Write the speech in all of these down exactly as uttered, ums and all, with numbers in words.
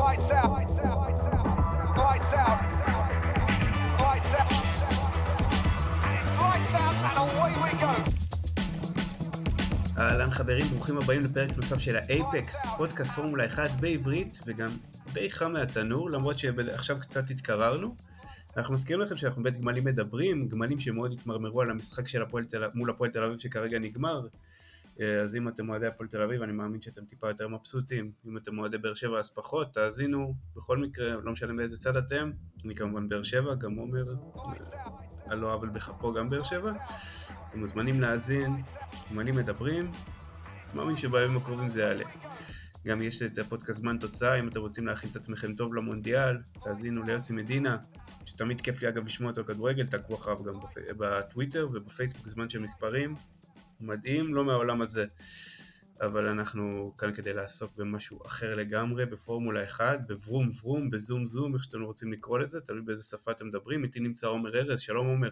Lights out, lights out, lights out, lights out, lights out, lights out, lights out, lights out, it's lights out and away we go. אהלן חברים, ברוכים הבאים לפרק נוסף של ה-איי פקס, פודקאסט פורמולה אחת בעברית וגם די חם מהתנור, למרות שעכשיו קצת התקררנו. אנחנו מזכירים לכם שאנחנו בית גמלים מדברים, גמלים שמאוד התמרמרו על המשחק של הפועל תל... מול הפועל תל אביב שכרגע נגמר. אז אם אתם מועדי הפועל תל אביב, אני מאמין שאתם טיפה יותר מבסוטים. אם אתם מועדי באר שבע, אז פחות, תאזינו. בכל מקרה, לא משנה באיזה צד אתם. אני כמובן באר שבע, גם עומר, על לא עוול בכפו גם באר שבע. אתם מוזמנים להאזין, גמלים מדברים. מאמין שבימים הקרובים זה יעלה. גם יש את הפודקאסט זמן תוצאה, אם אתם רוצים להכין את עצמכם טוב למונדיאל, תאזינו ליוסי מדינה, שתמיד כיף לי אגב לשמוע אותו כדורגל, תעקבו אחריו גם בטוויטר ובפייסבוק זמן של מספרים, מדהים, לא מהעולם הזה, אבל אנחנו כאן כדי לעסוק במשהו אחר לגמרי, בפורמולה אחת, בברום ברום, בזום זום, איך שאתם רוצים לקרוא לזה, תלוי באיזה שפה אתם מדברים, איתי נמצא עומר ארז, שלום עומר.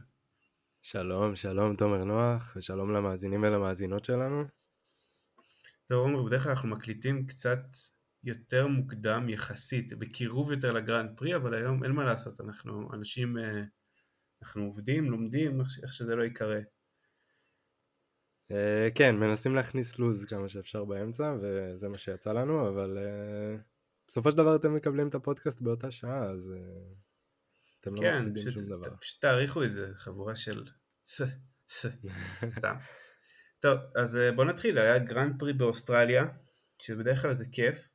שלום, שלום תומר נוח, ושלום למאזינים ולמאזינות שלנו. זהו עומר, בדרך כלל אנחנו מקליטים קצת יותר מוקדם יחסית, בקירוב יותר לגרנד פרי, אבל היום אין מה לעשות, אנחנו אנשים, אנחנו עובדים, לומדים, איך שזה לא יקרה. כן, מנסים להכניס לוז כמה שאפשר באמצע, וזה מה שיצא לנו, אבל בסופו של דבר אתם מקבלים את הפודקאסט באותה שעה, אז אתם לא מפסידים שום דבר. כן, פשוט תעריכו איזה חבורה של סתם. טוב, אז בוא נתחיל, היה גרנד פרי באוסטרליה, שבדרך כלל זה כיף,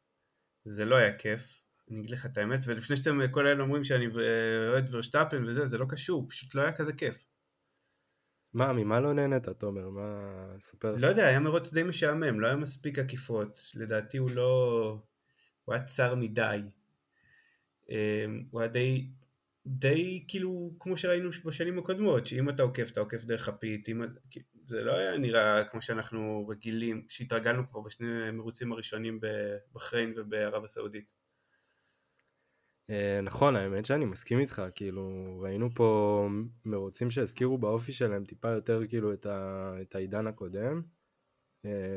זה לא היה כיף, אני אגיד לך את האמת, ולפני שאתם כל האלה אומרים שאני אוהד ורשטאפן וזה, זה לא קשור, פשוט לא היה כזה כיף. מה, ממה לא נהנית, תומר? מה, ספר? לא יודע, היה מרוץ די משעמם, לא היה מספיק עקיפות, לדעתי הוא לא, הוא היה צר מדי, הוא היה די, די כאילו, כמו שראינו בשנים הקודמות, שאם אתה עוקף, אתה עוקף דרך הפית, אם... זה לא היה נראה כמו שאנחנו רגילים, שהתרגלנו כבר בשני מרוצים הראשונים בבחריין ובערב הסעודית. נכון, האמת שאני מסכים איתך, כאילו ראינו פה מרוצים שהזכירו באופי שלהם טיפה יותר כאילו את, ה, את העידן הקודם,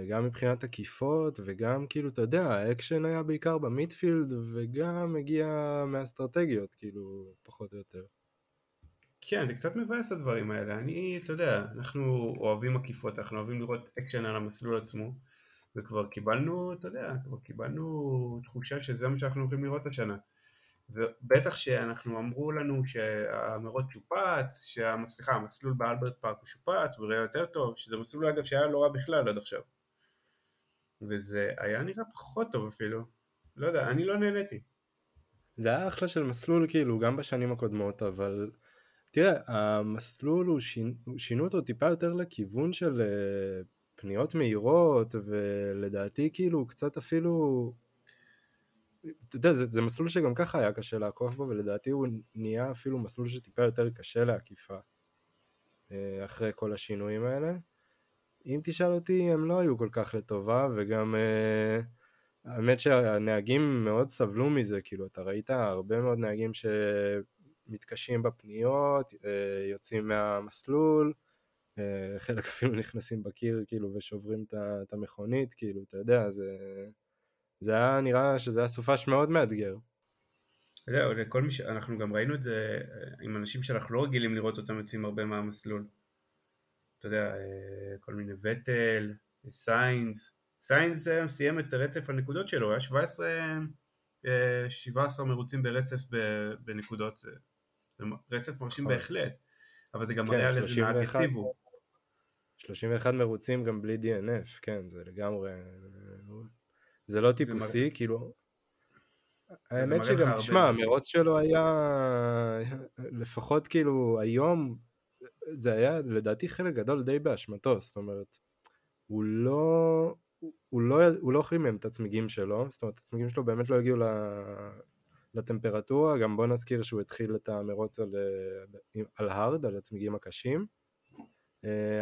גם מבחינת עקיפות וגם כאילו אתה יודע, האקשן היה בעיקר במידפילד וגם הגיע מהאסטרטגיות כאילו פחות או יותר. כן, זה קצת מבאס הדברים האלה, אני, אתה יודע, אנחנו אוהבים עקיפות, אנחנו אוהבים לראות אקשן על המסלול עצמו, וכבר קיבלנו, אתה יודע, כבר קיבלנו תחושה שזה מה שאנחנו הולכים לראות השנה, ובטח שאנחנו אמרו לנו שהמרות שופץ, שהמסליחה, המסלול באלברט פארק הוא שופץ, הוא ראה יותר טוב, שזה מסלול אגב שהיה לא רע בכלל עד עכשיו, וזה היה נראה פחות טוב אפילו, לא יודע, אני לא נהניתי. זה היה אחלה של מסלול כאילו, גם בשנים הקודמות, אבל... תראה, המסלול הוא שינו, שינו אותו טיפה יותר לכיוון של פניות מהירות, ולדעתי כאילו קצת אפילו, אתה יודע, זה, זה מסלול שגם ככה היה קשה לעקוף בו, ולדעתי הוא נהיה אפילו מסלול שטיפה יותר קשה לעקיפה, אחרי כל השינויים האלה. אם תשאל אותי, הם לא היו כל כך לטובה, וגם האמת שהנהגים מאוד סבלו מזה, כאילו, אתה ראית הרבה מאוד נהגים ש... מתקשים בפניות, יוצאים מהמסלול, חלק אפילו נכנסים בקיר, כאילו, ושוברים את המכונית, כאילו, אתה יודע, זה, זה היה נראה שזה היה סופש מאוד מאתגר. כל מי ש... אנחנו גם ראינו את זה עם אנשים שאנחנו לא רגילים לראות אותם יוצאים הרבה מהמסלול. אתה יודע, כל מיני וטל, סיינס, סיינס סיים את רצף הנקודות שלו, היה שבע עשרה מרוצים ברצף בנקודות, זה רצף מרשים בהחלט, אבל זה גם היה לזה נהג יציבו. שלושים ואחת מרוצים גם בלי די אן אף, כן, זה לגמרי, זה לא טיפוסי, כאילו, האמת שגם, תשמע, המרוץ שלו היה, לפחות כאילו, היום, זה היה לדעתי חלק גדול די באשמתו, זאת אומרת, הוא לא... הוא לא, הוא לא חימם את הצמיגים שלו, זאת אומרת, הצמיגים שלו באמת לא הגיעו לטמפרטורה, גם בוא נזכיר שהוא התחיל את המרוץ על, על הרד, על הצמיגים הקשים,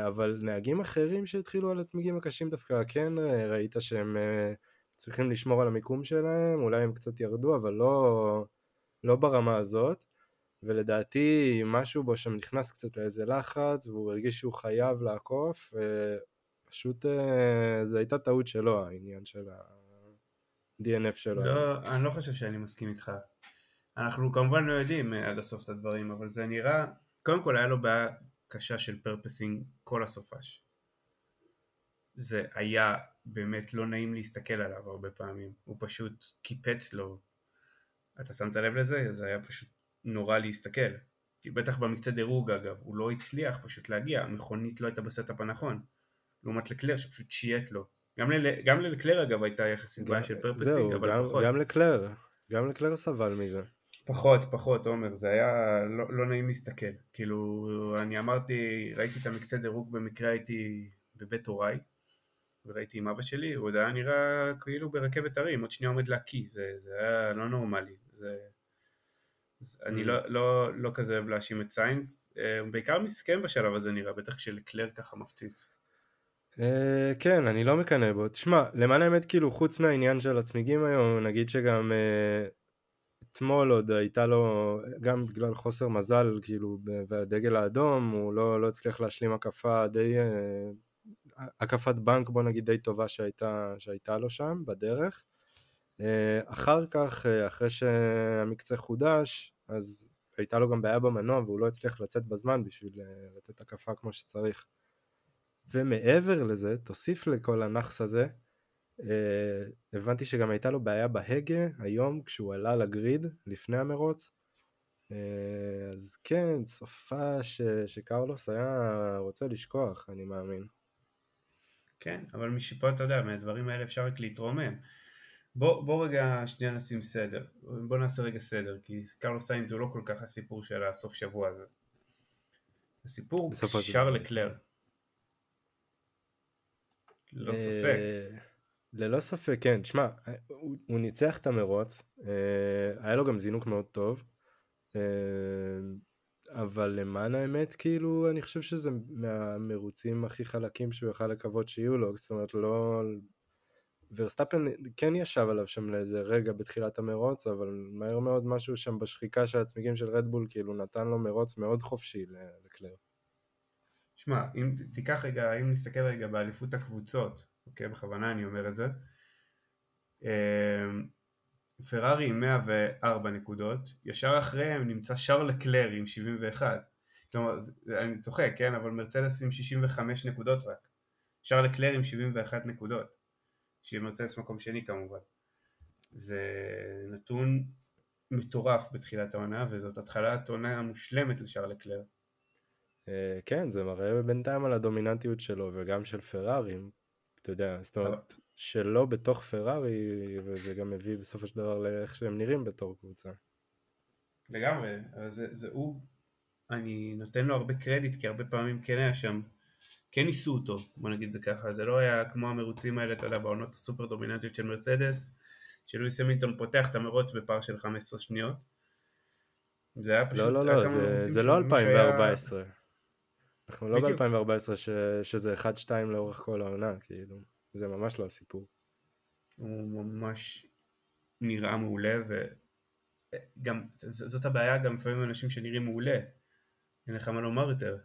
אבל נהגים אחרים שהתחילו על הצמיגים הקשים דווקא, כן, ראית שהם צריכים לשמור על המיקום שלהם, אולי הם קצת ירדו, אבל לא, לא ברמה הזאת, ולדעתי משהו בו שם נכנס קצת לאיזה לחץ, והוא הרגיש שהוא חייב לעקוף, פשוט זה הייתה טעות שלו, העניין של די אן אף שלו. לא, אני לא חושב שאני מסכים איתך. אנחנו כמובן לא יודעים עד הסוף את הדברים, אבל זה נראה, קודם כל היה לו בעיה קשה של פרפסינג כל הסופש. זה היה באמת לא נעים להסתכל עליו הרבה פעמים, הוא פשוט קיפץ לו. אתה שמת לב לזה? זה היה פשוט נורא להסתכל. כי בטח במקצה דירוג אגב, הוא לא הצליח פשוט להגיע, המכונית לא הייתה בסטאפ הנכון. לעומת לקלר שפשוט שיית לו. גם, ל- גם ללקלר אגב הייתה יחסית בעיה של פרפסינג, אבל גם, פחות. גם לקלר, גם לקלר סבל מזה. פחות, פחות, עומר, זה היה לא, לא נעים להסתכל. כאילו, אני אמרתי, ראיתי את המקצה דירוג במקרה, הייתי בבית הוריי, וראיתי עם אבא שלי, הוא עוד היה נראה כאילו ברכבת הרים, עוד שנייה עומד להקיא, זה, זה היה לא נורמלי, זה, זה, mm. אני לא, לא, לא כזה אוהב להאשים את סיינס, בעיקר מסכם בשלב הזה נראה, בטח כשלקלר ככה מפציץ. אה, כן, אני לא מקנא בו, תשמע, למען האמת כאילו, חוץ מהעניין של הצמיגים היום, נגיד שגם אה, אתמול עוד הייתה לו, גם בגלל חוסר מזל, כאילו, והדגל האדום, הוא לא, לא הצליח להשלים הקפה די... אה, הקפת בנק בוא נגיד די טובה שהייתה, שהייתה לו שם בדרך. אחר כך, אחרי שהמקצה חודש, אז הייתה לו גם בעיה במנוע והוא לא הצליח לצאת בזמן בשביל לתת הקפה כמו שצריך. ומעבר לזה, תוסיף לכל הנחס הזה, הבנתי שגם הייתה לו בעיה בהגה היום כשהוא עלה לגריד לפני המרוץ. אז כן, סופה ש... שקרלוס היה רוצה לשכוח, אני מאמין. כן, אבל משיפוט, אתה יודע, מהדברים האלה אפשר רק להתרומם. בוא, בוא רגע שנייה נשים סדר, בוא נעשה רגע סדר, כי קרלוס סיינס הוא לא כל כך הסיפור של הסוף שבוע הזה. הסיפור הוא שארל לקלר. ללא ספק. ללא ספק, כן. תשמע, הוא ניצח את המרוץ, היה לו גם זינוק מאוד טוב, אבל למען האמת, כאילו, אני חושב שזה מהמרוצים הכי חלקים שהוא יכל לקוות שיהיו לו, זאת אומרת, לא... ורסטאפן כן ישב עליו שם לאיזה רגע בתחילת המרוץ, אבל מהר מאוד משהו שם בשחיקה של הצמיגים של רדבול, כאילו, נתן לו מרוץ מאוד חופשי לקלר. שמע, אם תיקח רגע, אם נסתכל רגע באליפות הקבוצות, אוקיי, בכוונה אני אומר את זה, פרארי עם מאה וארבע נקודות, ישר אחריהם נמצא שארל לקלר עם שבעים ואחת, כלומר, אני צוחק, כן, אבל מרצדס עם שישים וחמש נקודות רק, שארל לקלר עם שבעים ואחת נקודות, שמרצדס מקום שני כמובן, זה נתון מטורף בתחילת העונה, וזאת התחלת העונה המושלמת לשארל לקלר. כן, זה מראה בינתיים על הדומיננטיות שלו, וגם של פרארים, אתה יודע, זאת אומרת, שלא בתוך פרארי, וזה גם מביא בסופו של דבר לאיך שהם נראים בתור קבוצה. לגמרי, אבל זה, זה הוא, אני נותן לו הרבה קרדיט, כי הרבה פעמים כן היה שם, כן ניסו אותו, בוא נגיד זה ככה, זה לא היה כמו המרוצים האלה, אתה יודע, בעונות הסופר דומיננטיות של מרצדס, שלואיס המילטון פותח את המרוץ בפער של חמש עשרה שניות, זה היה פשוט... לא, לא, לא, זה, זה לא אלפיים וארבע עשרה, היה... אנחנו לא ב-אלפיים וארבע עשרה ש... שזה אחת שתיים לאורך כל העונה, כאילו. זה ממש לא הסיפור. הוא ממש נראה מעולה, וגם, זאת הבעיה, גם לפעמים אנשים שנראים מעולה, אין לך מה לומר יותר.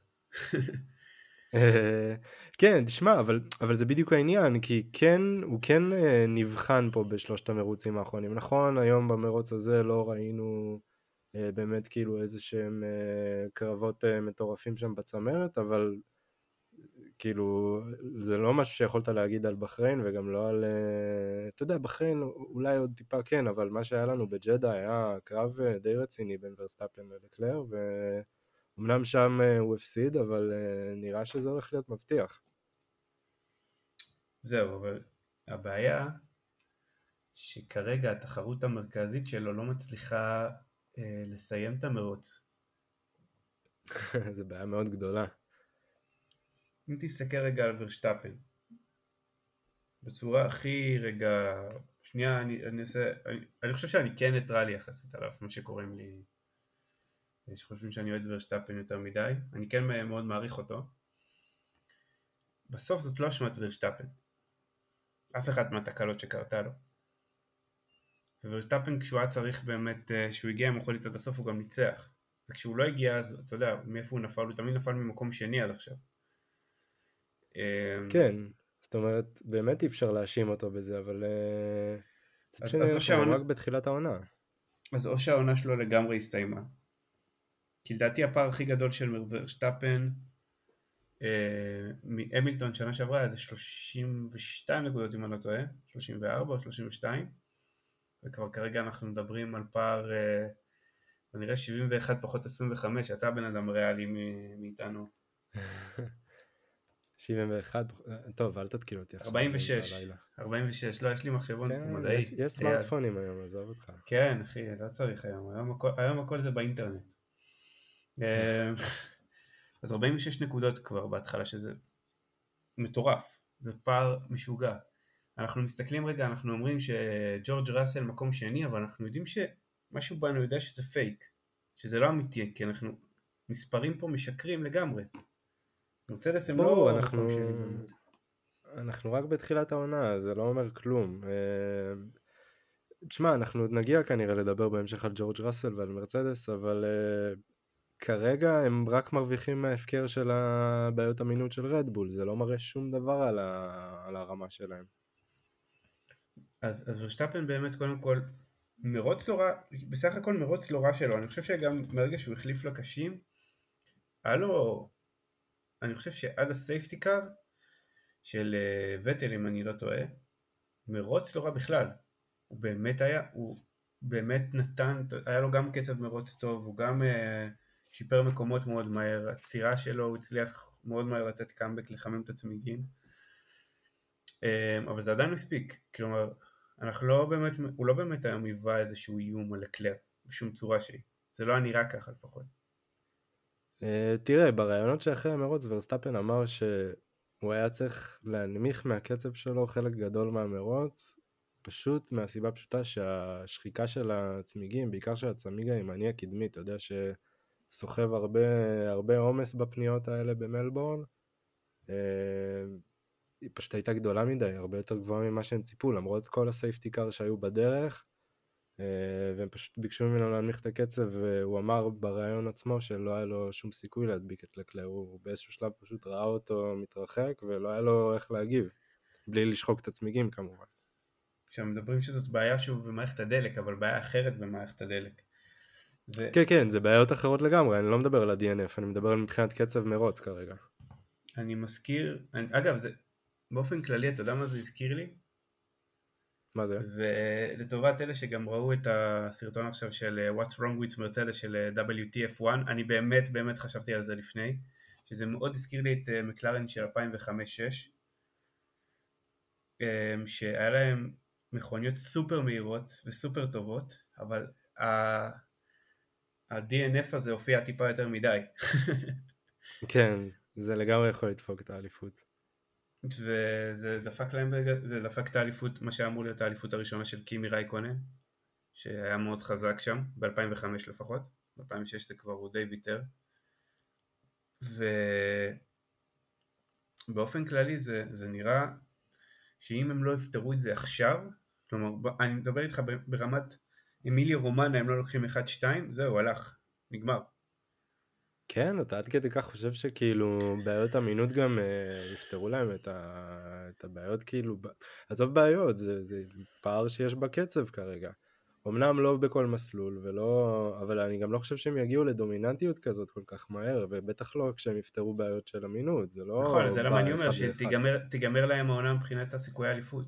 כן, תשמע, אבל, אבל זה בדיוק העניין, כי כן, הוא כן נבחן פה בשלושת המרוצים האחרונים, נכון, היום במרוץ הזה לא ראינו באמת כאילו איזה שהם קרבות מטורפים שם בצמרת, אבל... כאילו, זה לא משהו שיכולת להגיד על בחריין, וגם לא על, אתה יודע, בחריין אולי עוד טיפה כן, אבל מה שהיה לנו בג'דה היה קרב די רציני בין ורסטאפן ולקלר, ואומנם שם הוא הפסיד, אבל נראה שזה הולך להיות מבטיח. זהו, אבל הבעיה שכרגע התחרות המרכזית שלו לא מצליחה אה, לסיים את המרוץ. זה בעיה מאוד גדולה. אם תסתכל רגע על ורשטאפן, בצורה הכי רגע, שנייה, אני, אני, עושה, אני, אני חושב שאני כן ניטרלי יחסית עליו, מה שקוראים לי, שחושבים שאני אוהד ורשטאפן יותר מדי, אני כן מאוד מעריך אותו, בסוף זאת לא אשמת ורשטאפן, אף אחת מהתקלות שקרתה לו, וורשטאפן כשהוא היה צריך באמת, כשהוא הגיע למכונית עד הסוף הוא גם ניצח, וכשהוא לא הגיע אז אתה יודע מאיפה הוא נפל, הוא תמיד נפל ממקום שני עד עכשיו, כן, זאת אומרת, באמת אי אפשר להאשים אותו בזה, אבל אז או רק בתחילת העונה. אז או שהעונה שלו לגמרי הסתיימה. כי לדעתי הפער הכי גדול של מרשטאפן מהמילטון שנה שעברה היה זה שלושים ושתיים נקודות אם אני לא טועה, שלושים וארבע או שלושים ושתיים, וכבר כרגע אנחנו מדברים על פער נראה שבעים ואחת פחות עשרים וחמש, אתה בן אדם ריאלי מאיתנו. שבעים ואחת, טוב, אל תתקיל אותי עכשיו. ארבעים ושש, ארבעים ושש, לא, יש לי מחשבון מדעי. יש סמארטפונים היום, עזוב אותך. כן, אחי, לא צריך היום, היום הכל זה באינטרנט. אז ארבעים ושש נקודות כבר בהתחלה, שזה מטורף, זה פער משוגע. אנחנו מסתכלים רגע, אנחנו אומרים שג'ורג' ראסל מקום שני, אבל אנחנו יודעים שמשהו בנו יודע שזה פייק, שזה לא אמיתי, כי אנחנו מספרים פה משקרים לגמרי. בואו, אנחנו, אנחנו רק בתחילת העונה, זה לא אומר כלום. תשמע, אנחנו נגיע כנראה לדבר בהמשך על ג'ורג' ראסל ועל מרצדס, אבל כרגע הם רק מרוויחים מההפקר של הבעיות אמינות של רדבול, זה לא מראה שום דבר על, ה, על הרמה שלהם. אז, אז רשטאפן באמת קודם כל, מרוץ לא רע, בסך הכל מרוץ לא רע שלו, אני חושב שגם מרגע שהוא החליף לקשים, היה לו... אני חושב שעד הסייפטי קאר של וטל, אם אני לא טועה, מרוץ לא רע בכלל. הוא באמת היה, הוא באמת נתן, היה לו גם קצב מרוץ טוב, הוא גם שיפר מקומות מאוד מהר, הצירה שלו, הוא הצליח מאוד מהר לתת קאמבק, לחמם את הצמיגים. אבל זה עדיין מספיק, כלומר, אנחנו לא באמת, הוא לא באמת היום היווה איזשהו איום על הקלר, בשום צורה שהיא. זה לא נראה ככה לפחות. תראה, ברעיונות שאחרי המרוץ ורסטאפן אמר שהוא היה צריך להנמיך מהקצב שלו חלק גדול מהמרוץ, פשוט מהסיבה פשוטה שהשחיקה של הצמיגים, בעיקר של הצמיג הימני הקדמי, אתה יודע שסוחב הרבה הרבה עומס בפניות האלה במלבורן, היא פשוט הייתה גדולה מדי, הרבה יותר גבוהה ממה שהם ציפו, למרות כל הסייפטי קאר שהיו בדרך, והם פשוט ביקשו ממנו להנמיך את הקצב, והוא אמר ברעיון עצמו שלא היה לו שום סיכוי להדביק את לקלר, הוא באיזשהו שלב פשוט ראה אותו מתרחק ולא היה לו איך להגיב, בלי לשחוק את הצמיגים כמובן. כשמדברים שזאת בעיה שוב במערכת הדלק, אבל בעיה אחרת במערכת הדלק. ו... כן כן, זה בעיות אחרות לגמרי, אני לא מדבר על ה-די אן אף, אני מדבר על מבחינת קצב מרוץ כרגע. אני מזכיר, אני... אגב זה באופן כללי, אתה יודע מה זה הזכיר לי? מה זה? ולטובת אלה שגם ראו את הסרטון עכשיו של What's Wrong with Mercedes של דאבליו טי אף אחת, אני באמת באמת חשבתי על זה לפני, שזה מאוד הזכיר לי את מקלרן של אלפיים וחמש אלפיים ושש, שהיה להם מכוניות סופר מהירות וסופר טובות, אבל ה-די אן אף הזה הופיע טיפה יותר מדי. כן, זה לגמרי יכול לדפוק את האליפות. וזה דפק להם ברגע, זה דפק את האליפות, מה שאמור להיות האליפות הראשונה של קימי רייקונן, שהיה מאוד חזק שם, ב-אלפיים וחמש לפחות, ב-אלפיים ושש זה כבר הוא די ויתר, ובאופן כללי זה, זה נראה שאם הם לא יפתרו את זה עכשיו, כלומר, אני מדבר איתך ברמת אמיליה רומנה, הם לא לוקחים אחד שתיים, זהו, הלך, נגמר. כן, אתה עד כדי כך חושב שכאילו בעיות אמינות גם אה, יפתרו להם את, ה, את הבעיות כאילו, עזוב בעיות, זה, זה פער שיש בקצב כרגע, אמנם לא בכל מסלול ולא, אבל אני גם לא חושב שהם יגיעו לדומיננטיות כזאת כל כך מהר, ובטח לא כשהם יפתרו בעיות של אמינות, זה לא... נכון, זה למה אני אומר שתיגמר להם העונה מבחינת הסיכוי האליפות,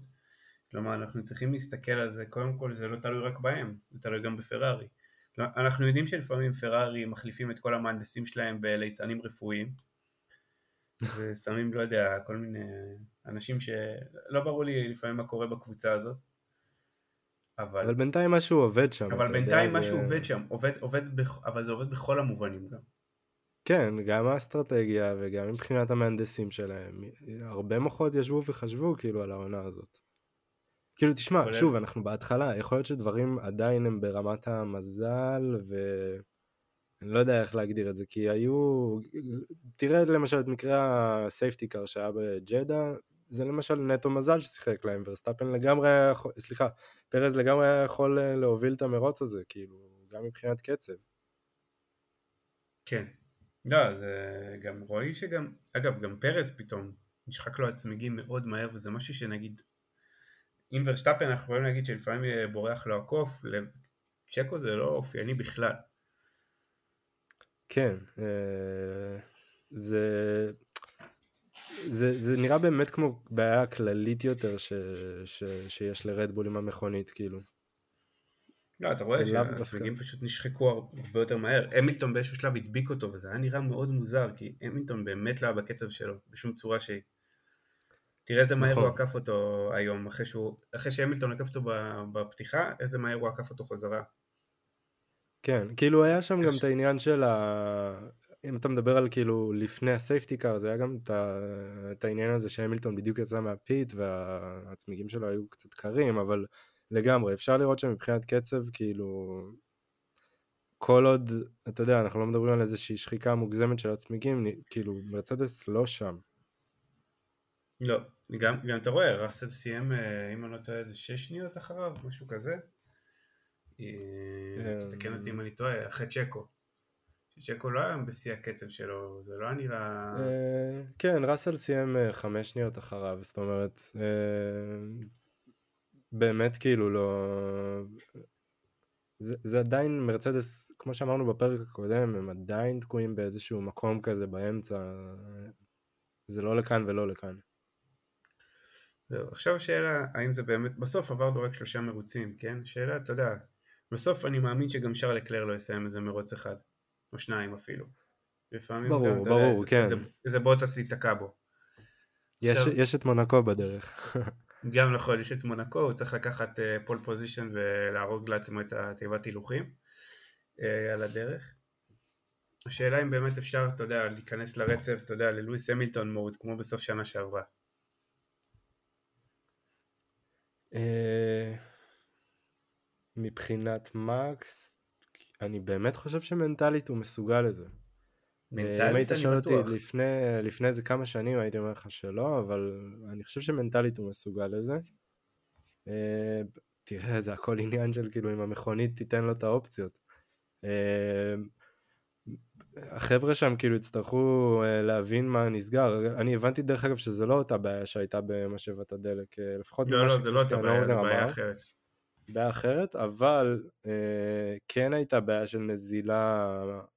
כלומר אנחנו צריכים להסתכל על זה, קודם כל זה לא תלוי רק בהם, זה תלוי גם בפרארי, אנחנו יודעים שלפעמים פרארי מחליפים את כל המהנדסים שלהם בליצנים רפואיים, ושמים, לא יודע, כל מיני אנשים שלא ברור לי לפעמים מה קורה בקבוצה הזאת, אבל, אבל בינתיים משהו עובד שם. אבל בינתיים יודע, משהו זה... עובד שם, עובד, עובד בכ... אבל זה עובד בכל המובנים גם. כן, גם האסטרטגיה וגם מבחינת המהנדסים שלהם, הרבה מוחות ישבו וחשבו כאילו על העונה הזאת. כאילו תשמע, שוב, אנחנו בהתחלה, יכול להיות שדברים עדיין הם ברמת המזל, ואני לא יודע איך להגדיר את זה, כי היו, תראה למשל את מקרה הסייפטי קאר שהיה בג'דה, זה למשל נטו מזל ששיחק להם, ורסטאפן לגמרי, סליחה, פרז לגמרי יכול להוביל את המרוץ הזה, כאילו, גם מבחינת קצב. כן, לא, זה גם רואים שגם, אגב, גם פרז פתאום, נשחק לו הצמיגים מאוד מהר, וזה משהו שנגיד, עם ורשטאפן אנחנו יכולים להגיד שלפעמים בורח לו הקוף, צ'קו זה לא אופייני בכלל. כן, זה, זה, זה נראה באמת כמו בעיה כללית יותר ש, ש, שיש לרדבול עם המכונית, כאילו. לא, אתה רואה שהספגים פשוט נשחקו הרבה יותר מהר. המילטון באיזשהו שלב הדביק אותו, וזה היה נראה מאוד מוזר, כי המילטון באמת לא היה בקצב שלו, בשום צורה שהיא. תראה איזה מהר הוא עקף אותו היום, אחרי שהמילטון עקף אותו בפתיחה, איזה מהר הוא עקף אותו חזרה. כן, כאילו היה שם גם את העניין של, אם אתה מדבר על כאילו לפני הסייפטי קאר, זה היה גם את העניין הזה שהמילטון בדיוק יצא מהפיט, והצמיגים שלו היו קצת קרים, אבל לגמרי, אפשר לראות שמבחינת קצב, כאילו, כל עוד, אתה יודע, אנחנו לא מדברים על איזושהי שחיקה מוגזמת של הצמיגים, כאילו, מרצדס לא שם. לא, גם, גם אתה רואה, ראסל סיים, אם אני לא טועה, איזה שש שניות אחריו, משהו כזה. תתקן אותי אם אני טועה, אחרי צ'קו. צ'קו לא היה בשיא הקצב שלו, זה לא נראה... כן, ראסל סיים חמש שניות אחריו, זאת אומרת... באמת כאילו לא... זה, זה עדיין מרצדס, כמו שאמרנו בפרק הקודם, הם עדיין תקועים באיזשהו מקום כזה באמצע, זה לא לכאן ולא לכאן. זהו, עכשיו שאלה, האם זה באמת, בסוף עברנו רק שלושה מרוצים, כן? שאלה, אתה יודע, בסוף אני מאמין שגם שארל לקלר לא יסיים איזה מרוץ אחד, או שניים אפילו. לפעמים ברור, גם, ברור, יודע, כן. זה, זה, זה בוא תעשי תקע בו. יש, עכשיו... יש את מונקו בדרך. גם נכון, יש את מונקו, הוא צריך לקחת פול פוזישן ולהרוג לעצמו את התיבת הילוכים על הדרך. השאלה אם באמת אפשר, אתה יודע, להיכנס לרצף, אתה יודע, ללואיס המילטון מוד, כמו בסוף שנה שעברה. מבחינת מקס, אני באמת חושב שמנטלית הוא מסוגל לזה. אם היית שואל אותי לפני איזה כמה שנים הייתי אומר לך שלא, אבל אני חושב שמנטלית הוא מסוגל לזה. תראה, זה הכל עניין של כאילו אם המכונית תיתן לו את האופציות. החבר'ה שם כאילו יצטרכו להבין מה נסגר. אני הבנתי דרך אגב שזה לא אותה בעיה שהייתה במשאבת הדלק, לפחות לא, לא, זה לא אותה בעיה, זה בעיה אחרת. בעיה אחרת, אבל אה, כן הייתה בעיה של נזילה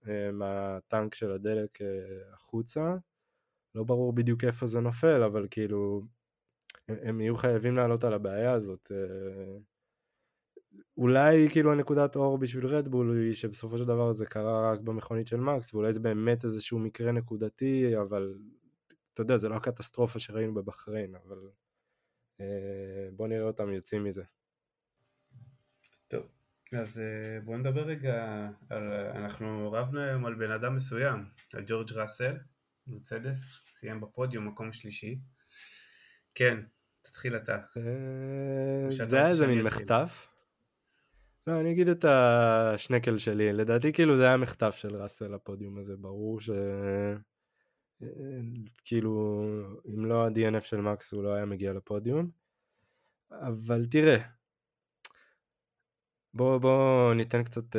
אה, מהטנק של הדלק אה, החוצה, לא ברור בדיוק איפה זה נופל, אבל כאילו הם, הם יהיו חייבים לעלות על הבעיה הזאת. אה, אולי כאילו הנקודת אור בשביל רדבול היא שבסופו של דבר זה קרה רק במכונית של מקס, ואולי זה באמת איזשהו מקרה נקודתי, אבל אתה יודע, זה לא הקטסטרופה שראינו בבחריין, אבל אה, בוא נראה אותם יוצאים מזה. טוב, אז בואו נדבר רגע, על, אנחנו רבנו היום על בן אדם מסוים, על ג'ורג' ראסל, מרצדס, סיים בפודיום, מקום שלישי. כן, תתחיל אתה. זה היה איזה מין מחטף? לא, אני אגיד את השנקל שלי, לדעתי כאילו זה היה מחטף של ראסל הפודיום הזה, ברור ש... כאילו, אם לא ה-די אן אף של מקס הוא לא היה מגיע לפודיום, אבל תראה, בואו בוא, ניתן קצת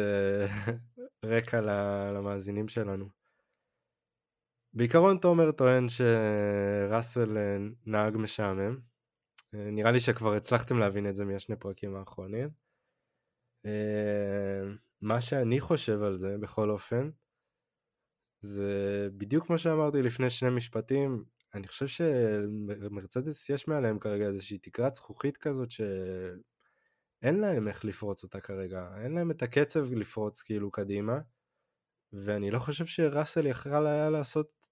רקע למאזינים שלנו. בעיקרון תומר טוען שראסל נהג משעמם. נראה לי שכבר הצלחתם להבין את זה מהשני פרקים האחרונים. מה שאני חושב על זה בכל אופן, זה בדיוק כמו שאמרתי לפני שני משפטים, אני חושב שמרצדס יש מעליהם כרגע איזושהי תקרת זכוכית כזאת ש... אין להם איך לפרוץ אותה כרגע, אין להם את הקצב לפרוץ כאילו קדימה, ואני לא חושב שראסל יכל היה לעשות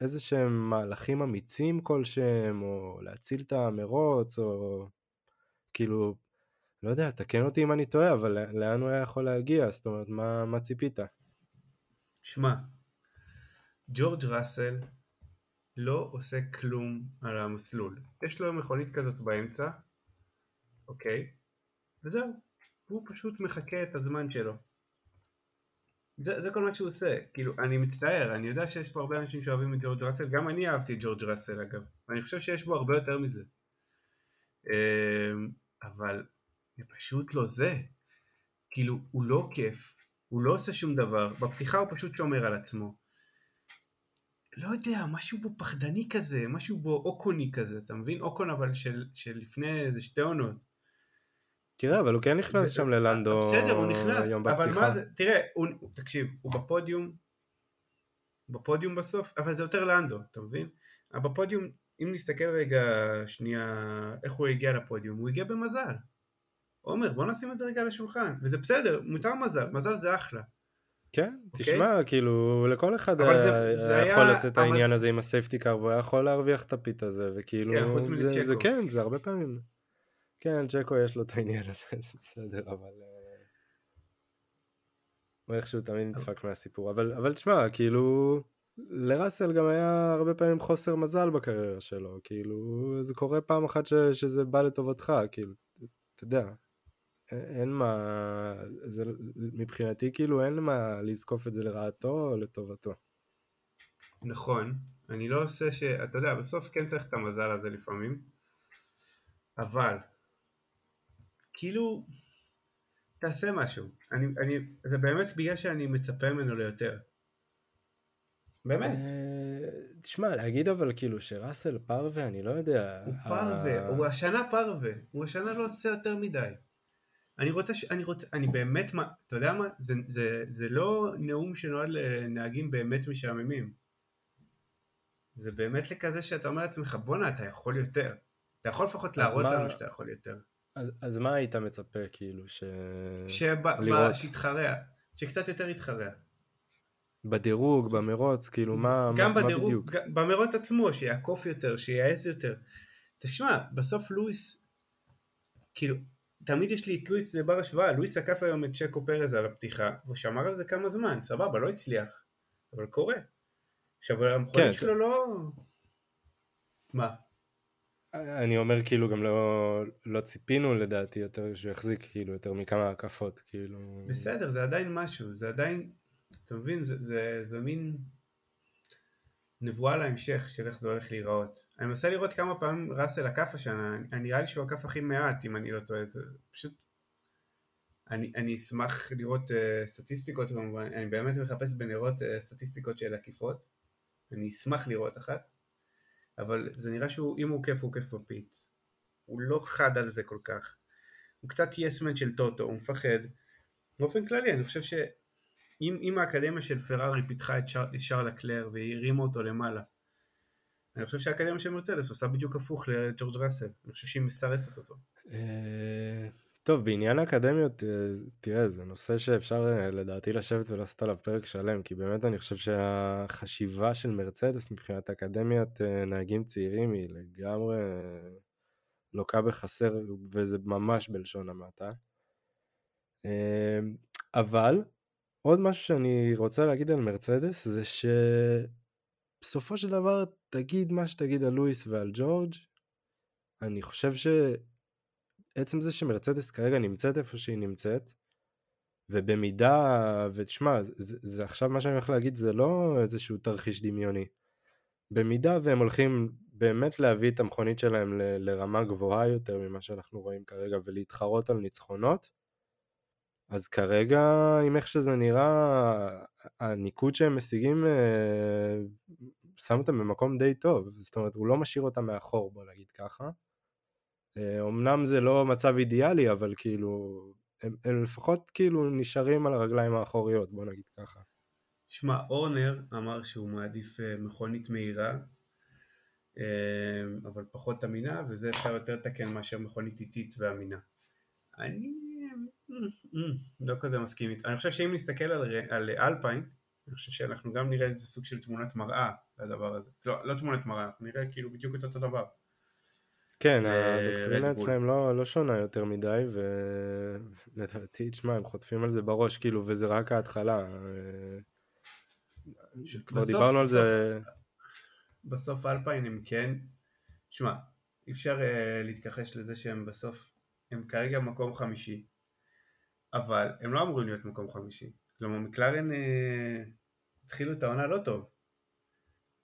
איזה שהם מהלכים אמיצים כלשהם, או להציל את המרוץ, או כאילו, לא יודע, תקן אותי אם אני טועה, אבל לאן הוא היה יכול להגיע, זאת אומרת, מה, מה ציפית? שמע, ג'ורג' ראסל לא עושה כלום על המסלול, יש לו מכונית כזאת באמצע, אוקיי? וזהו, הוא פשוט מחכה את הזמן שלו. זה, זה כל מה שהוא עושה. כאילו, אני מצטער, אני יודע שיש פה הרבה אנשים שאוהבים את ג'ורג' ראסל, גם אני אהבתי את ג'ורג' ראסל אגב, ואני חושב שיש בו הרבה יותר מזה. אבל זה פשוט לא זה. כאילו, הוא לא כיף, הוא לא עושה שום דבר, בפתיחה הוא פשוט שומר על עצמו. לא יודע, משהו בו פחדני כזה, משהו בו אוקוני כזה, אתה מבין? אוקון אבל של, של לפני איזה שתי עונות. תראה, אבל הוא כן נכנס שם ללנדו. בסדר, הוא נכנס, אבל מה זה, תראה, תקשיב, הוא בפודיום, בפודיום בסוף, אבל זה יותר לנדו, אתה מבין? בפודיום, אם נסתכל רגע שנייה, איך הוא הגיע לפודיום, הוא הגיע במזל. עומר, בוא נשים את זה רגע לשולחן, וזה בסדר, מותר מזל, מזל זה אחלה. כן, תשמע, כאילו, לכל אחד היה יכול לצאת העניין הזה עם הסייפטי קאר, והוא היה יכול להרוויח את הפית הזה, וכאילו, זה כן, זה הרבה פעמים. כן, צ'קו יש לו את העניין הזה, זה בסדר, אבל הוא איכשהו תמיד נדפק מהסיפור, אבל תשמע, כאילו, לראסל גם היה הרבה פעמים חוסר מזל בקריירה שלו, כאילו, זה קורה פעם אחת שזה בא לטובתך, כאילו, אתה יודע, אין מה, מבחינתי כאילו אין מה לזקוף את זה לרעתו או לטובתו. נכון, אני לא עושה ש... אתה יודע, בסוף כן צריך את המזל הזה לפעמים, אבל... כאילו, תעשה משהו. אני, אני, זה באמת בגלל שאני מצפה ממנו ליותר. באמת. תשמע, להגיד אבל כאילו שראסל פרווה, אני לא יודע. הוא פרווה, הוא השנה פרווה. הוא השנה לא עושה יותר מדי. אני רוצה, אני רוצה, אני באמת, אתה יודע מה? זה, זה, זה לא נאום שנועד לנהגים באמת משעממים. זה באמת לכזה שאתה אומר לעצמך, בונה, אתה יכול יותר. אתה יכול לפחות להראות לנו שאתה יכול יותר. אז, אז מה היית מצפה, כאילו, ש... שבא, לראות... שיתחרע, שקצת יותר יתחרע. בדירוג, במרוץ, כאילו, מה, גם מה, בדירוג, מה בדיוק? גם במרוץ עצמו, שיעקוף יותר, שיעז יותר. תשמע, בסוף לואיס, כאילו, תמיד יש לי את לואיס לבר השוואה, לואיס עקף היום את צ'קו פרז על הפתיחה, והוא שמר על זה כמה זמן, סבבה, לא הצליח, אבל קורה. עכשיו, המכונית כן, שלו זה... לא... מה? אני אומר כאילו גם לא, לא ציפינו לדעתי יותר שהוא יחזיק כאילו יותר מכמה הקפות כאילו... בסדר, זה עדיין משהו, זה עדיין, אתה מבין, זה, זה, זה מין נבואה להמשך של איך זה הולך להיראות. אני מנסה לראות כמה פעמים ראסל הקף השנה, אני נראה לי שהוא הקף הכי מעט אם אני לא טועה, זה, זה פשוט, אני, אני אשמח לראות uh, סטטיסטיקות כמובן, אני באמת מחפש בנראות uh, סטטיסטיקות של הקיפות, אני אשמח לראות אחת. אבל זה נראה שאם הוא כיף, הוא כיף בפית. הוא לא חד על זה כל כך. הוא קצת יסמן של טוטו, הוא מפחד. באופן כללי, אני חושב שאם האקדמיה של פרארי פיתחה את שארל לקלר והיא הרימה אותו למעלה, אני חושב שהאקדמיה של מרצדס עושה בדיוק הפוך לג'ורג' ראסל. אני חושב שהיא מסרסת אותו. טוב, בעניין האקדמיות, תראה, זה נושא שאפשר לדעתי לשבת ולעשות עליו פרק שלם, כי באמת אני חושב שהחשיבה של מרצדס מבחינת האקדמיית נהגים צעירים היא לגמרי לוקה בחסר, וזה ממש בלשון המעטה. אבל עוד משהו שאני רוצה להגיד על מרצדס זה שבסופו של דבר תגיד מה שתגיד על לואיס ועל ג'ורג', אני חושב ש... עצם זה שמרצדס כרגע נמצאת איפה שהיא נמצאת, ובמידה, ותשמע, זה, זה עכשיו מה שאני הולך להגיד, זה לא איזשהו תרחיש דמיוני. במידה והם הולכים באמת להביא את המכונית שלהם ל, לרמה גבוהה יותר ממה שאנחנו רואים כרגע, ולהתחרות על ניצחונות, אז כרגע, עם איך שזה נראה, הניקוד שהם משיגים, שם אותם במקום די טוב, זאת אומרת, הוא לא משאיר אותם מאחור, בוא נגיד ככה, אמנם זה לא מצב אידיאלי, אבל כאילו, הם, הם לפחות כאילו נשארים על הרגליים האחוריות, בוא נגיד ככה. שמע, אורנר אמר שהוא מעדיף מכונית מהירה, אבל פחות אמינה, וזה אפשר יותר תקן מאשר מכונית איטית ואמינה. אני לא כזה מסכים איתה. אני חושב שאם נסתכל על, על אלפיין, אני חושב שאנחנו גם נראה איזה סוג של תמונת מראה לדבר הזה. לא, לא תמונת מראה, אנחנו נראה כאילו בדיוק את אותו דבר. כן, הדוקטרינה אצלהם לא שונה יותר מדי, ולדעתי, תשמע, הם חוטפים על זה בראש, כאילו, וזה רק ההתחלה. כבר דיברנו על זה. בסוף אלפיין הם כן, תשמע, אי אפשר להתכחש לזה שהם בסוף, הם כרגע מקום חמישי, אבל הם לא אמורים להיות מקום חמישי. כלומר, מקלרן התחילו את העונה לא טוב,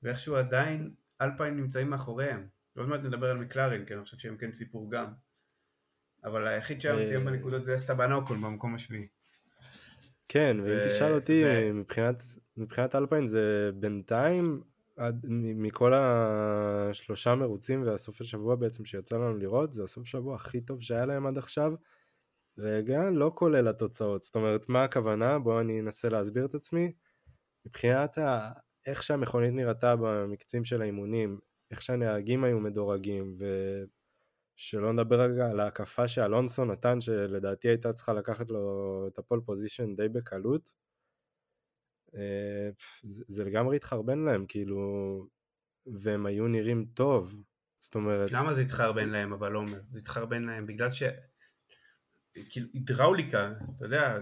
ואיכשהו עדיין אלפיין נמצאים מאחוריהם. עוד מעט נדבר על מקלרן, כי אני חושב שהם כן סיפור גם. אבל היחיד שהם סיים בנקודות זה סטבנאוקול במקום השביעי. כן, ואם תשאל אותי, מבחינת אלפיין זה בינתיים מכל השלושה מרוצים והסוף השבוע בעצם שיצא לנו לראות, זה הסוף השבוע הכי טוב שהיה להם עד עכשיו, רגע, לא כולל התוצאות. זאת אומרת, מה הכוונה? בואו אני אנסה להסביר את עצמי. מבחינת ה... איך שהמכונית נראתה במקצים של האימונים, איך שהנהגים היו מדורגים, ושלא נדבר רגע על ההקפה שאלונסו נתן, שלדעתי הייתה צריכה לקחת לו את הפול פוזישן די בקלות, זה לגמרי התחרבן להם, כאילו, והם היו נראים טוב. זאת אומרת... למה זה התחרבן להם, אבל לא אומר? זה התחרבן להם בגלל ש... כאילו, הידראוליקה, אתה יודע...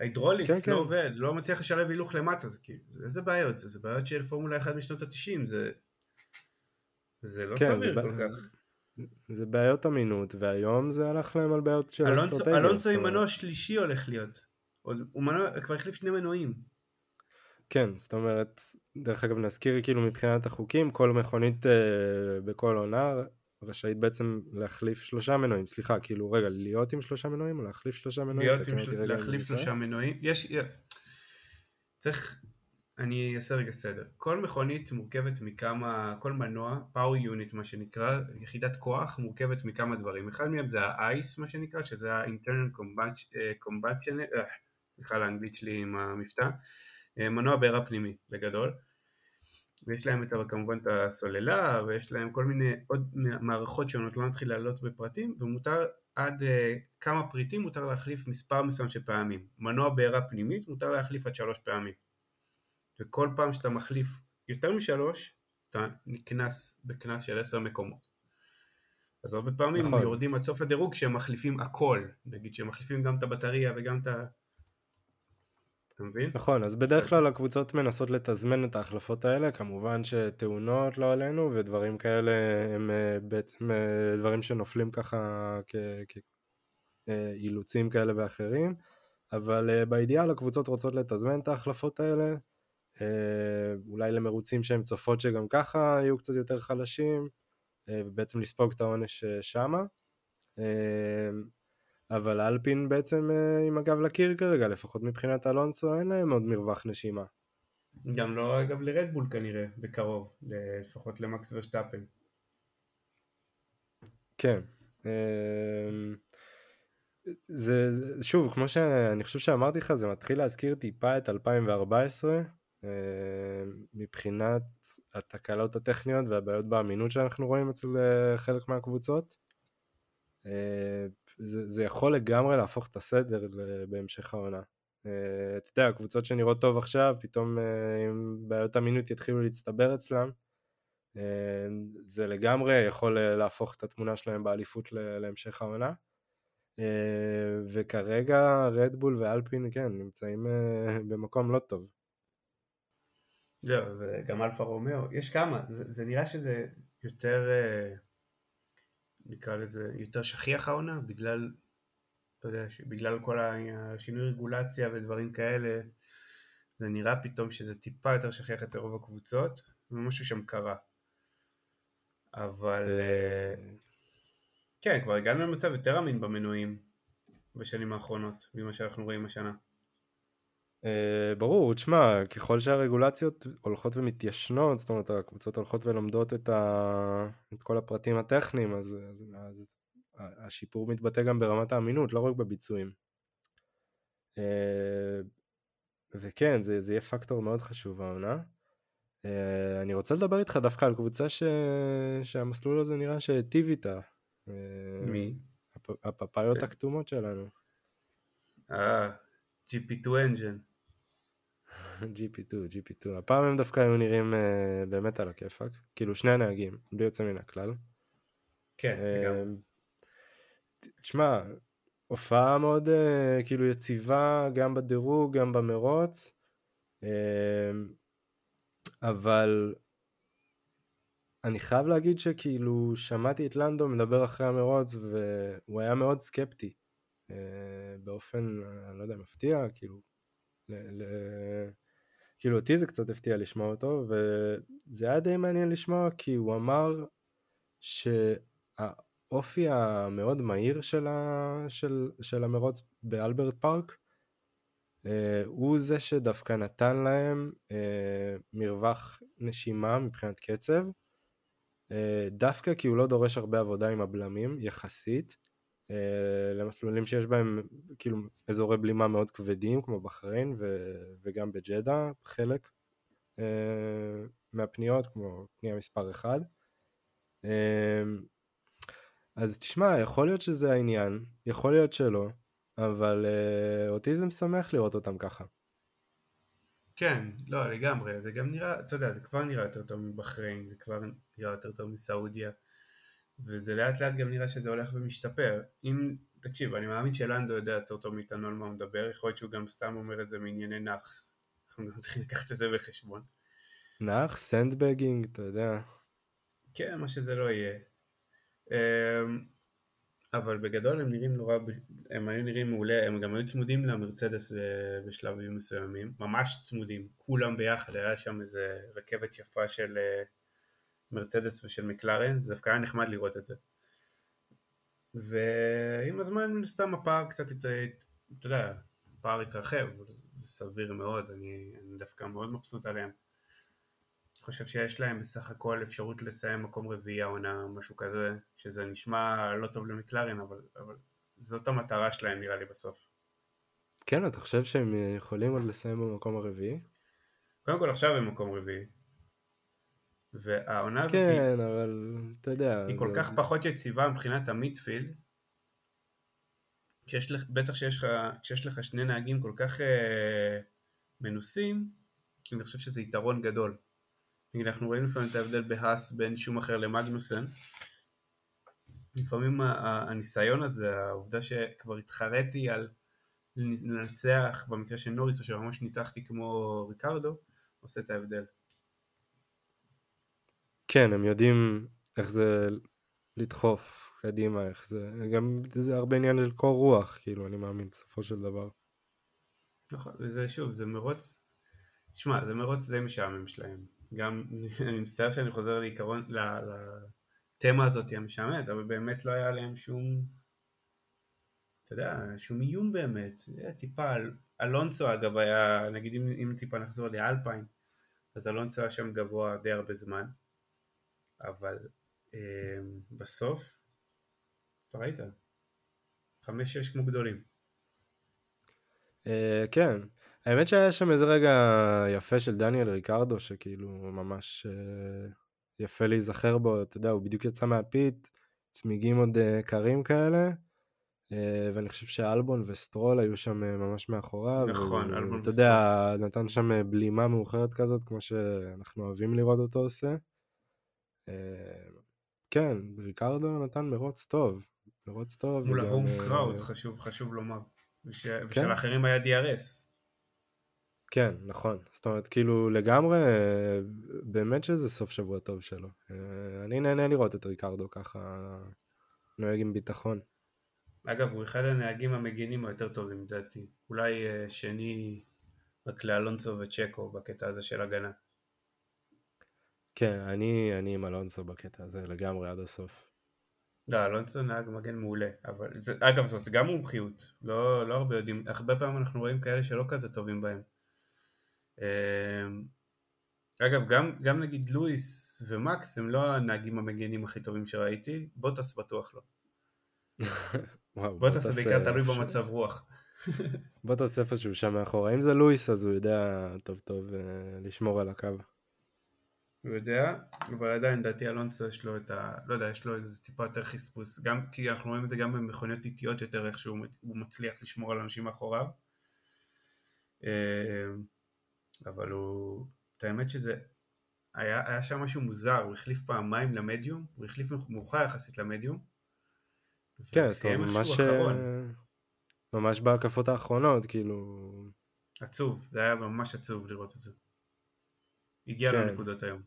ההידרוליקס כן, לא כן. עובד, לא מצליח לשלב הילוך למטה, זה כאילו, איזה בעיות, זה בעיות של פורמולה אחת משנות ה-תשעים, זה, זה לא כן, סביר זה כל בע... כך. זה בעיות אמינות, והיום זה הלך להם על בעיות של אסטרוטגיה. אלונסו עם מנוע שלישי הולך להיות, הוא מנוע, כבר החליף שני מנועים. כן, זאת אומרת, דרך אגב נזכיר כאילו מבחינת החוקים, כל מכונית אה, בכל עונה רשאית בעצם להחליף שלושה מנועים, סליחה, כאילו רגע, להיות עם שלושה מנועים או להחליף שלושה מנועים? להיות עם של... להחליף שלושה מנועים, יש, צריך, אני אעשה רגע סדר, כל מכונית מורכבת מכמה, כל מנוע, פאור יוניט מה שנקרא, יחידת כוח מורכבת מכמה דברים, אחד מהם זה האייס מה שנקרא, שזה ה-internal combustion, סליחה לאנגלית שלי עם המבטא, מנוע בעירה פנימי, בגדול, ויש להם את כמובן את הסוללה, ויש להם כל מיני עוד מערכות שונות, לא נתחיל לעלות בפרטים, ומותר עד uh, כמה פריטים מותר להחליף מספר מסוים של פעמים. מנוע בעירה פנימית מותר להחליף עד שלוש פעמים. וכל פעם שאתה מחליף יותר משלוש, אתה נכנס בכנס של עשר מקומות. אז הרבה פעמים נכון. יורדים עד סוף הדירוג שהם מחליפים הכל, נגיד שהם מחליפים גם את הבטריה וגם את ה... נכון, אז בדרך כלל הקבוצות מנסות לתזמן את ההחלפות האלה, כמובן שתאונות לא עלינו ודברים כאלה הם בעצם דברים שנופלים ככה כאילוצים כאלה ואחרים, אבל באידיאל הקבוצות רוצות לתזמן את ההחלפות האלה, אולי למרוצים שהם צופות שגם ככה יהיו קצת יותר חלשים, ובעצם לספוג את העונש שמה. אבל אלפין בעצם עם הגב לקיר כרגע, לפחות מבחינת אלונסו, אין להם עוד מרווח נשימה. גם לא אגב לרדבול כנראה, בקרוב, לפחות למקס ושטאפן. כן. זה, שוב, כמו שאני חושב שאמרתי לך, זה מתחיל להזכיר טיפה את אלפיים וארבע עשרה, מבחינת התקלות הטכניות והבעיות באמינות שאנחנו רואים אצל חלק מהקבוצות. זה, זה יכול לגמרי להפוך את הסדר בהמשך העונה. אתה יודע, הקבוצות שנראות טוב עכשיו, פתאום עם בעיות אמינות יתחילו להצטבר אצלם, זה לגמרי יכול להפוך את התמונה שלהם באליפות להמשך העונה, וכרגע רדבול ואלפין, כן, נמצאים במקום לא טוב. זהו, וגם אלפה רומאו, יש כמה, זה, זה נראה שזה יותר... נקרא לזה יותר שכיח העונה, בגלל, אתה יודע, בגלל כל השינוי רגולציה ודברים כאלה, זה נראה פתאום שזה טיפה יותר שכיח אצל רוב הקבוצות, ומשהו שם קרה. אבל, כן, כבר הגענו למצב יותר אמין במנועים בשנים האחרונות, ממה שאנחנו רואים השנה. ברור, תשמע, ככל שהרגולציות הולכות ומתיישנות, זאת אומרת, הקבוצות הולכות ולומדות את, ה... את כל הפרטים הטכניים, אז, אז, אז השיפור מתבטא גם ברמת האמינות, לא רק בביצועים. וכן, זה, זה יהיה פקטור מאוד חשוב, העונה. אני רוצה לדבר איתך דווקא על קבוצה ש... שהמסלול הזה נראה שטיב איתה. מי? הפ... הפפאיות okay. הכתומות שלנו. אה, ג'י פי טו engine. ג'י פי טו, ג'י פי טו. הפעם הם דווקא היו נראים uh, באמת על הכיפק. כאילו שני הנהגים, בלי יוצא מן הכלל. כן, uh, גם. תשמע, הופעה מאוד uh, כאילו יציבה, גם בדירוג, גם במרוץ. Uh, אבל אני חייב להגיד שכאילו שמעתי את לנדו מדבר אחרי המרוץ, והוא היה מאוד סקפטי. Uh, באופן, אני לא יודע, מפתיע, כאילו. ל- ל- כאילו אותי זה קצת הפתיע לשמוע אותו, וזה היה די מעניין לשמוע, כי הוא אמר שהאופי המאוד מהיר של, ה- של-, של המרוץ באלברט פארק הוא זה שדווקא נתן להם מרווח נשימה מבחינת קצב, דווקא כי הוא לא דורש הרבה עבודה עם הבלמים יחסית, למסלולים שיש בהם כאילו אזורי בלימה מאוד כבדים כמו בחריין וגם בג'דה, חלק מהפניות כמו פנייה מספר אחד. אז תשמע, יכול להיות שזה העניין, יכול להיות שלא, אבל אותי זה משמח לראות אותם ככה. כן, לא, לגמרי, זה גם נראה, אתה יודע, זה כבר נראה יותר טוב מבחריין, זה כבר נראה יותר טוב מסעודיה, וזה לאט לאט גם נראה שזה הולך ומשתפר. אם, תקשיב, אני מאמין שלנדו יודע יותר טוב מאיתנו על מה מדבר, יכול להיות שהוא גם סתם אומר את זה מענייני נחס, אנחנו גם צריכים לקחת את זה בחשבון. נחס, סנדבגינג, אתה יודע. כן, מה שזה לא יהיה. אבל בגדול הם נראים נורא, הם היו נראים מעולה, הם גם היו צמודים למרצדס בשלבים מסוימים, ממש צמודים, כולם ביחד, היה שם איזה רכבת יפה של מרצדס ושל מקלרן, זה דווקא היה נחמד לראות את זה. ועם הזמן סתם הפער קצת, אתה יודע, הפער התרחב, זה סביר מאוד, אני, אני דווקא מאוד מבסוט עליהם. חושב שיש להם בסך הכל אפשרות לסיים מקום רביעי העונה, משהו כזה, שזה נשמע לא טוב למקלרן, אבל, אבל זאת המטרה שלהם נראה לי בסוף. כן, אתה חושב שהם יכולים עוד לסיים במקום הרביעי? קודם כל עכשיו הם מקום רביעי. והעונה כן, הזאת כן, אבל אתה יודע, היא כל זה... כך פחות יציבה מבחינת המידפילד, שיש לך, בטח שיש לך, כשיש לך שני נהגים כל כך אה, מנוסים, אני חושב שזה יתרון גדול. אנחנו רואים לפעמים את ההבדל בהס בין שום אחר למגנוסן. לפעמים הניסיון הזה, העובדה שכבר התחרתי על לנצח במקרה של נוריס, או שממש ניצחתי כמו ריקרדו, עושה את ההבדל. כן, הם יודעים איך זה לדחוף קדימה, איך זה, גם זה הרבה עניין של קור רוח, כאילו, אני מאמין בסופו של דבר. נכון, וזה שוב, זה מרוץ, שמע, זה מרוץ די משעמם שלהם. גם אני מצטער שאני חוזר לעיקרון, לתמה הזאת המשעמת, אבל באמת לא היה להם שום, אתה יודע, שום איום באמת. טיפה, אלונסו אגב היה, נגיד אם, אם טיפה נחזור לאלפיין, אז אלונסו היה שם גבוה די הרבה זמן, אבל אה, בסוף, אתה ראית, חמש שש כמו גדולים. אה, כן. האמת שהיה שם איזה רגע יפה של דניאל ריקרדו, שכאילו ממש יפה להיזכר בו, אתה יודע, הוא בדיוק יצא מהפית, צמיגים עוד קרים כאלה, ואני חושב שאלבון וסטרול היו שם ממש מאחוריו. נכון, אלבון וסטרול. אתה יודע, נתן שם בלימה מאוחרת כזאת, כמו שאנחנו אוהבים לראות אותו עושה. כן, ריקרדו נתן מרוץ טוב, מרוץ טוב. מול ההום קראוד, חשוב, חשוב לומר. ושל האחרים היה די אר אס. כן, נכון. זאת אומרת, כאילו לגמרי, באמת שזה סוף שבוע טוב שלו. אני נהנה לראות את ריקרדו ככה, נוהג עם ביטחון. אגב, הוא אחד הנהגים המגינים היותר טובים, דעתי. אולי שני רק לאלונסו וצ'קו בקטע הזה של הגנה. כן, אני, אני עם אלונסו בקטע הזה לגמרי עד הסוף. לא, אלונסו נהג מגן מעולה, אבל זה, אגב, זאת גם מומחיות. לא, לא הרבה יודעים. הרבה פעמים אנחנו רואים כאלה שלא כזה טובים בהם. אגב, גם, גם נגיד לואיס ומקס הם לא הנהגים המגנים הכי טובים שראיתי, בוטס בטוח לא. וואו, בוטס זה בעיקר תלוי במצב רוח. בוטס איפה שהוא שם מאחורה, אם זה לואיס אז הוא יודע טוב טוב לשמור על הקו. הוא יודע, אבל עדיין דעתי אלונסו יש לו את ה... לא יודע, יש לו איזה טיפה יותר חספוס, גם כי אנחנו רואים את זה גם במכוניות איטיות יותר, איך שהוא מצליח לשמור על אנשים מאחוריו. אבל הוא, את האמת שזה, היה, היה שם משהו מוזר, הוא החליף פעמיים למדיום, הוא החליף מאוחר יחסית למדיום. כן, טוב, ממש, ממש בהקפות האחרונות, כאילו... עצוב, זה היה ממש עצוב לראות את זה. הגיע כן. לנקודות היום.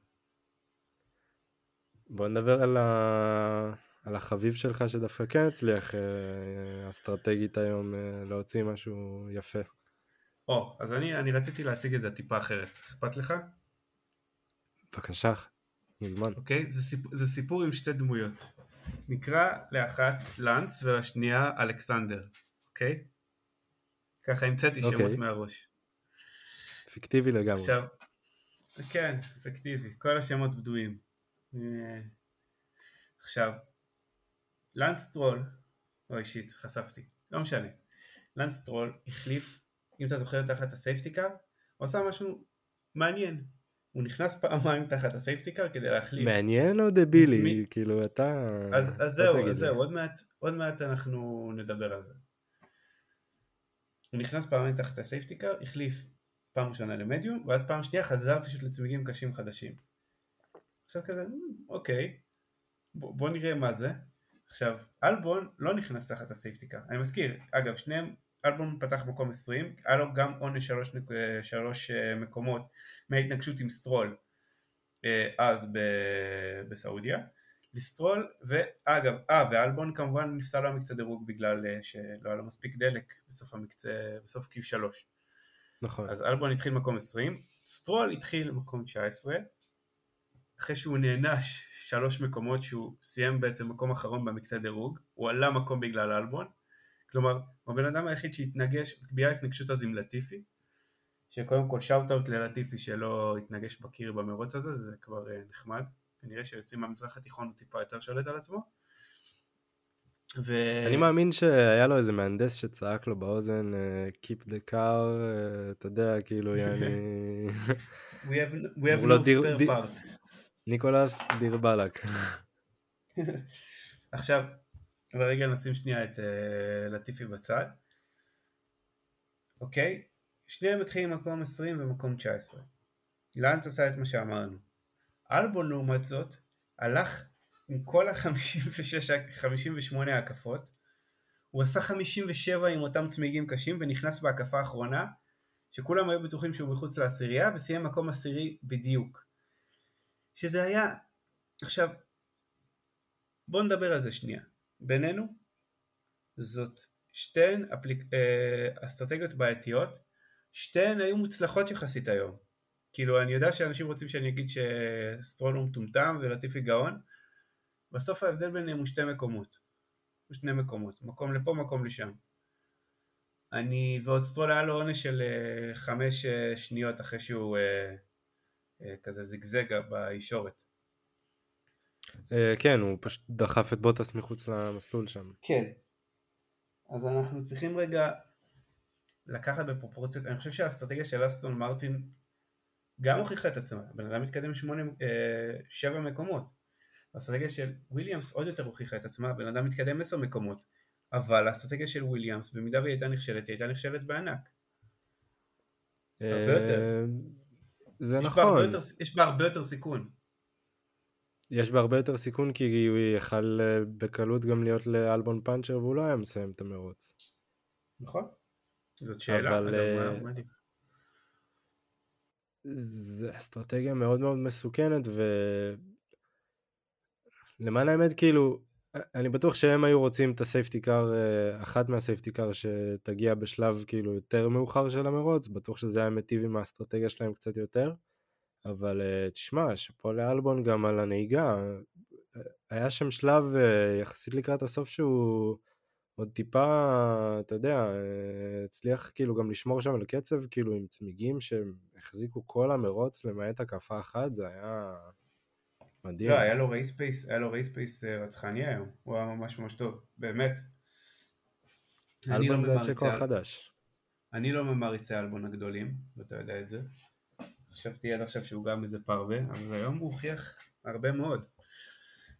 בוא נדבר על, ה... על החביב שלך שדווקא כן הצליח אסטרטגית היום להוציא משהו יפה. או, אז אני, אני רציתי להציג את זה טיפה אחרת. אכפת לך? בבקשה, נזמן. אוקיי, זה סיפור, זה סיפור עם שתי דמויות. נקרא לאחת לנס ולשנייה אלכסנדר, אוקיי? ככה המצאתי שמות מהראש. פיקטיבי לגמרי. עכשיו, כן, פיקטיבי, כל השמות בדויים. עכשיו, לנס טרול, לא אישית, חשפתי, לא משנה. לנס טרול החליף, אם אתה זוכר תחת הסייפטיקר, הוא עשה משהו מעניין. הוא נכנס פעמיים תחת הסייפטיקר כדי להחליף. מעניין או דבילי? כאילו אתה... אז זהו, אז זהו, עוד מעט אנחנו נדבר על זה. הוא נכנס פעמיים תחת הסייפטיקר, החליף פעם ראשונה למדיום, ואז פעם שנייה חזר פשוט לצמיגים קשים חדשים. עכשיו כזה, אוקיי, בוא נראה מה זה. עכשיו, אלבון לא נכנס תחת הסייפטיקר. אני מזכיר, אגב, שניהם, אלבון פתח מקום עשרים, היה לו גם עונש שלוש מקומות מההתנגשות עם סטרול אז בסעודיה. לסטרול, ואגב, אה, ואלבון כמובן נפסה לו המקצה דירוג בגלל שלא היה לו מספיק דלק בסוף המקצה, בסוף קיו שלוש. נכון. אז אלבון התחיל מקום עשרים, סטרול התחיל מקום תשע עשרה, אחרי שהוא נענש שלוש מקומות שהוא סיים בעצם מקום אחרון במקצה דירוג, הוא עלה מקום בגלל אלבון, כלומר, הבן אדם היחיד שהתנגש, בגלל התנגשות אז עם לטיפי, שקודם כל שאוט-אוט ללטיפי שלא התנגש בקיר במרוץ הזה, זה כבר נחמד, כנראה שיוצאים מהמזרח התיכון הוא טיפה יותר שולט על עצמו. ו... אני מאמין שהיה לו איזה מהנדס שצעק לו באוזן, keep the car, אתה יודע, כאילו, יעני... we have, we have no spare part. ניקולס דירבלק. עכשיו... ורגע נשים שנייה את uh, לטיפי בצד. אוקיי, שניהם מתחילים מקום עשרים ומקום תשע עשרה. לנס עשה את מה שאמרנו. אלבון לעומת זאת, הלך עם כל ה-חמישים ושש, חמישים ושמונה ההקפות, הוא עשה חמישים ושבע עם אותם צמיגים קשים, ונכנס בהקפה האחרונה, שכולם היו בטוחים שהוא מחוץ לעשירייה, וסיים מקום עשירי בדיוק. שזה היה, עכשיו, בואו נדבר על זה שנייה. בינינו, זאת שתיהן אסטרטגיות בעייתיות, שתיהן היו מוצלחות יחסית היום. כאילו, אני יודע שאנשים רוצים שאני אגיד שסטרול הוא מטומטם ולטיפי גאון, בסוף ההבדל ביניהם הוא שתי מקומות, הוא שני מקומות, מקום לפה, מקום לשם. אני, ועוד סטרול היה לו עונש של חמש שניות אחרי שהוא כזה זגזגה באישורת. כן, הוא פשוט דחף את בוטס מחוץ למסלול שם. כן. אז אנחנו צריכים רגע לקחת בפרופורציות. אני חושב שהאסטרטגיה של אסטון מרטין גם הוכיחה את עצמה. בן אדם מתקדם שבע מקומות. האסטרטגיה של וויליאמס עוד יותר הוכיחה את עצמה. בן אדם מתקדם עשר מקומות. אבל האסטרטגיה של וויליאמס, במידה והיא הייתה נכשלת, היא הייתה נכשלת בענק. הרבה יותר. זה נכון. יש בה הרבה יותר סיכון. יש בה הרבה יותר סיכון, כי הוא יכל בקלות גם להיות לאלבון פאנצ'ר, והוא לא היה מסיים את המרוץ. נכון. זאת שאלה. אבל... זו אסטרטגיה מאוד מאוד מסוכנת, ו... למען האמת, כאילו, אני בטוח שהם היו רוצים את הסייפטיקר, אחת מהסייפטיקר שתגיע בשלב כאילו יותר מאוחר של המרוץ, בטוח שזה היה מטיב עם האסטרטגיה שלהם קצת יותר. אבל תשמע, שפה לאלבון גם על הנהיגה, היה שם שלב יחסית לקראת הסוף שהוא עוד טיפה, אתה יודע, הצליח כאילו גם לשמור שם על קצב, כאילו עם צמיגים שהם החזיקו כל המרוץ למעט הקפה אחת, זה היה מדהים. לא, היה לו רייספייס, היה לו רייספייס רצחני היום, הוא היה ממש ממש טוב, באמת. אלבון זה הצ'קו החדש. אני לא ממעריצי אלבון הגדולים, ואתה יודע את זה. חשבתי עד עכשיו שהוא גם איזה פרווה, אבל היום הוא הוכיח הרבה מאוד.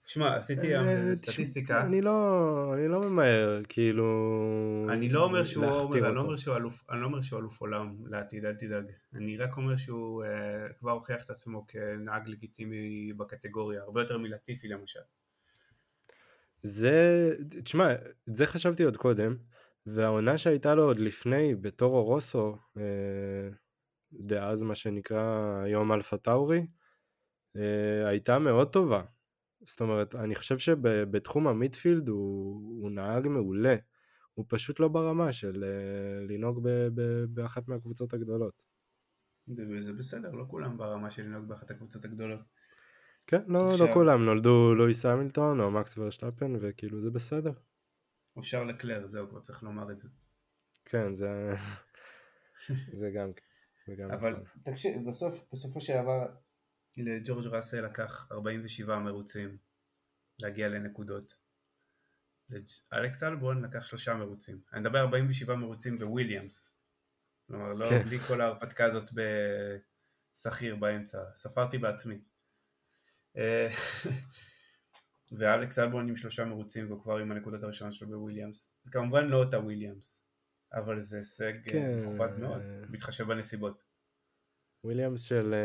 תשמע, עשיתי סטטיסטיקה. אני לא ממהר, כאילו... אני לא אומר שהוא אלוף עולם לעתיד, אל תדאג. אני רק אומר שהוא כבר הוכיח את עצמו כנהג לגיטימי בקטגוריה, הרבה יותר מלטיפי למשל. זה, תשמע, את זה חשבתי עוד קודם, והעונה שהייתה לו עוד לפני, בתורו רוסו, דאז מה שנקרא היום אלפה טאורי, הייתה מאוד טובה. זאת אומרת, אני חושב שבתחום המידפילד הוא נהג מעולה. הוא פשוט לא ברמה של לנהוג באחת מהקבוצות הגדולות. זה בסדר, לא כולם ברמה של לנהוג באחת הקבוצות הגדולות. כן, לא כולם. נולדו לואיס המילטון או מקס ורשטאפן, וכאילו זה בסדר. או שארל לקלר, זהו, כבר צריך לומר את זה. כן, זה זה גם זה גם אבל תקשיב, בסוף בסופו שעבר לג'ורג' ראסל לקח ארבעים ושבעה מרוצים להגיע לנקודות. אלכס אלבון לקח שלושה מרוצים. אני מדבר ארבעים ושבעה מרוצים בוויליאמס. כלומר, לא בלי כל ההרפתקה הזאת בסחיר באמצע. ספרתי בעצמי. ואלכס אלבון עם שלושה מרוצים, והוא כבר עם הנקודות הראשונות שלו בוויליאמס. זה כמובן לא אותה וויליאמס, אבל זה הישג מכובד מאוד, מתחשב בנסיבות. וויליאמס של,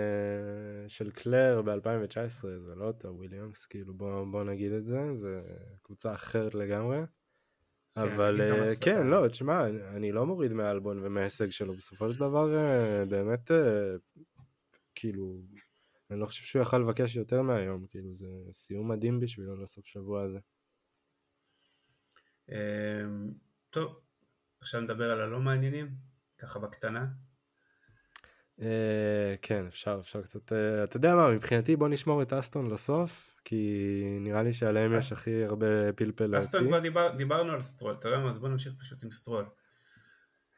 של קלר ב-אלפיים תשע עשרה, זה לא אותו וויליאמס, כאילו בוא, בוא נגיד את זה, זה קבוצה אחרת לגמרי, כן, אבל כן, לא, תשמע, אני לא מוריד מאלבון ומההישג שלו, בסופו של דבר, באמת, כאילו, אני לא חושב שהוא יכל לבקש יותר מהיום, כאילו, זה סיום מדהים בשבילו לסוף שבוע הזה. טוב, עכשיו נדבר על הלא מעניינים, ככה בקטנה. כן, אפשר, אפשר קצת, אתה יודע מה, מבחינתי בוא נשמור את אסטון לסוף, כי נראה לי שעליהם יש הכי הרבה פלפל להציג. אסטון כבר דיברנו על סטרול, אתה יודע מה, אז בוא נמשיך פשוט עם סטרול.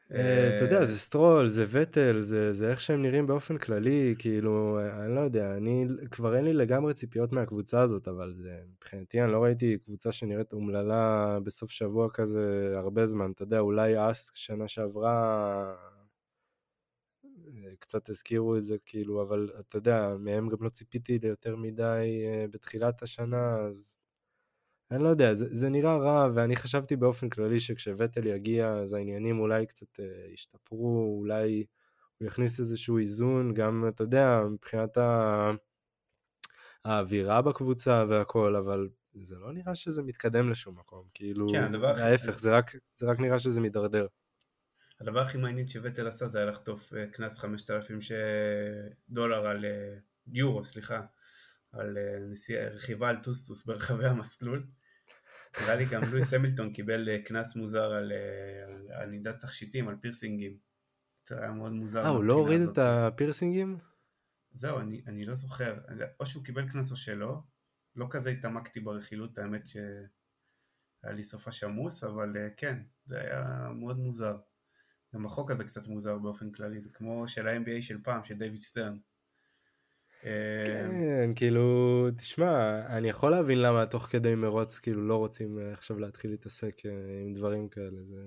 אתה יודע, זה סטרול, זה וטל, זה איך שהם נראים באופן כללי, כאילו, אני לא יודע, כבר אין לי לגמרי ציפיות מהקבוצה הזאת, אבל מבחינתי אני לא ראיתי קבוצה שנראית אומללה בסוף שבוע כזה הרבה זמן, אתה יודע, אולי אסק שנה שעברה... קצת הזכירו את זה, כאילו, אבל אתה יודע, מהם גם לא ציפיתי ליותר מדי בתחילת השנה, אז אני לא יודע, זה, זה נראה רע, ואני חשבתי באופן כללי שכשווטל יגיע, אז העניינים אולי קצת ישתפרו, אולי הוא יכניס איזשהו איזון, גם אתה יודע, מבחינת האווירה בקבוצה והכל, אבל זה לא נראה שזה מתקדם לשום מקום, כאילו, ההפך, זה רק, זה רק נראה שזה מדרדר. הדבר הכי מעניין שווטל עשה זה היה לחטוף קנס חמשת אלפים דולר על יורו, סליחה, על רכיבה על טוסטוס ברחבי המסלול. נראה לי גם לואיס המילטון קיבל קנס מוזר על ענידת תכשיטים, על פירסינגים. זה היה מאוד מוזר. אה, הוא לא הוריד את הפירסינגים? זהו, אני, אני לא זוכר. או שהוא קיבל קנס או שלא. לא כזה התעמקתי ברכילות, האמת שהיה לי סופה שמוס, אבל כן, זה היה מאוד מוזר. גם החוק הזה קצת מוזר באופן כללי, זה כמו של ה-אן בי איי של פעם, של דיוויד סטרן. כן, כאילו, תשמע, אני יכול להבין למה תוך כדי מרוץ, כאילו, לא רוצים עכשיו להתחיל להתעסק עם דברים כאלה, זה...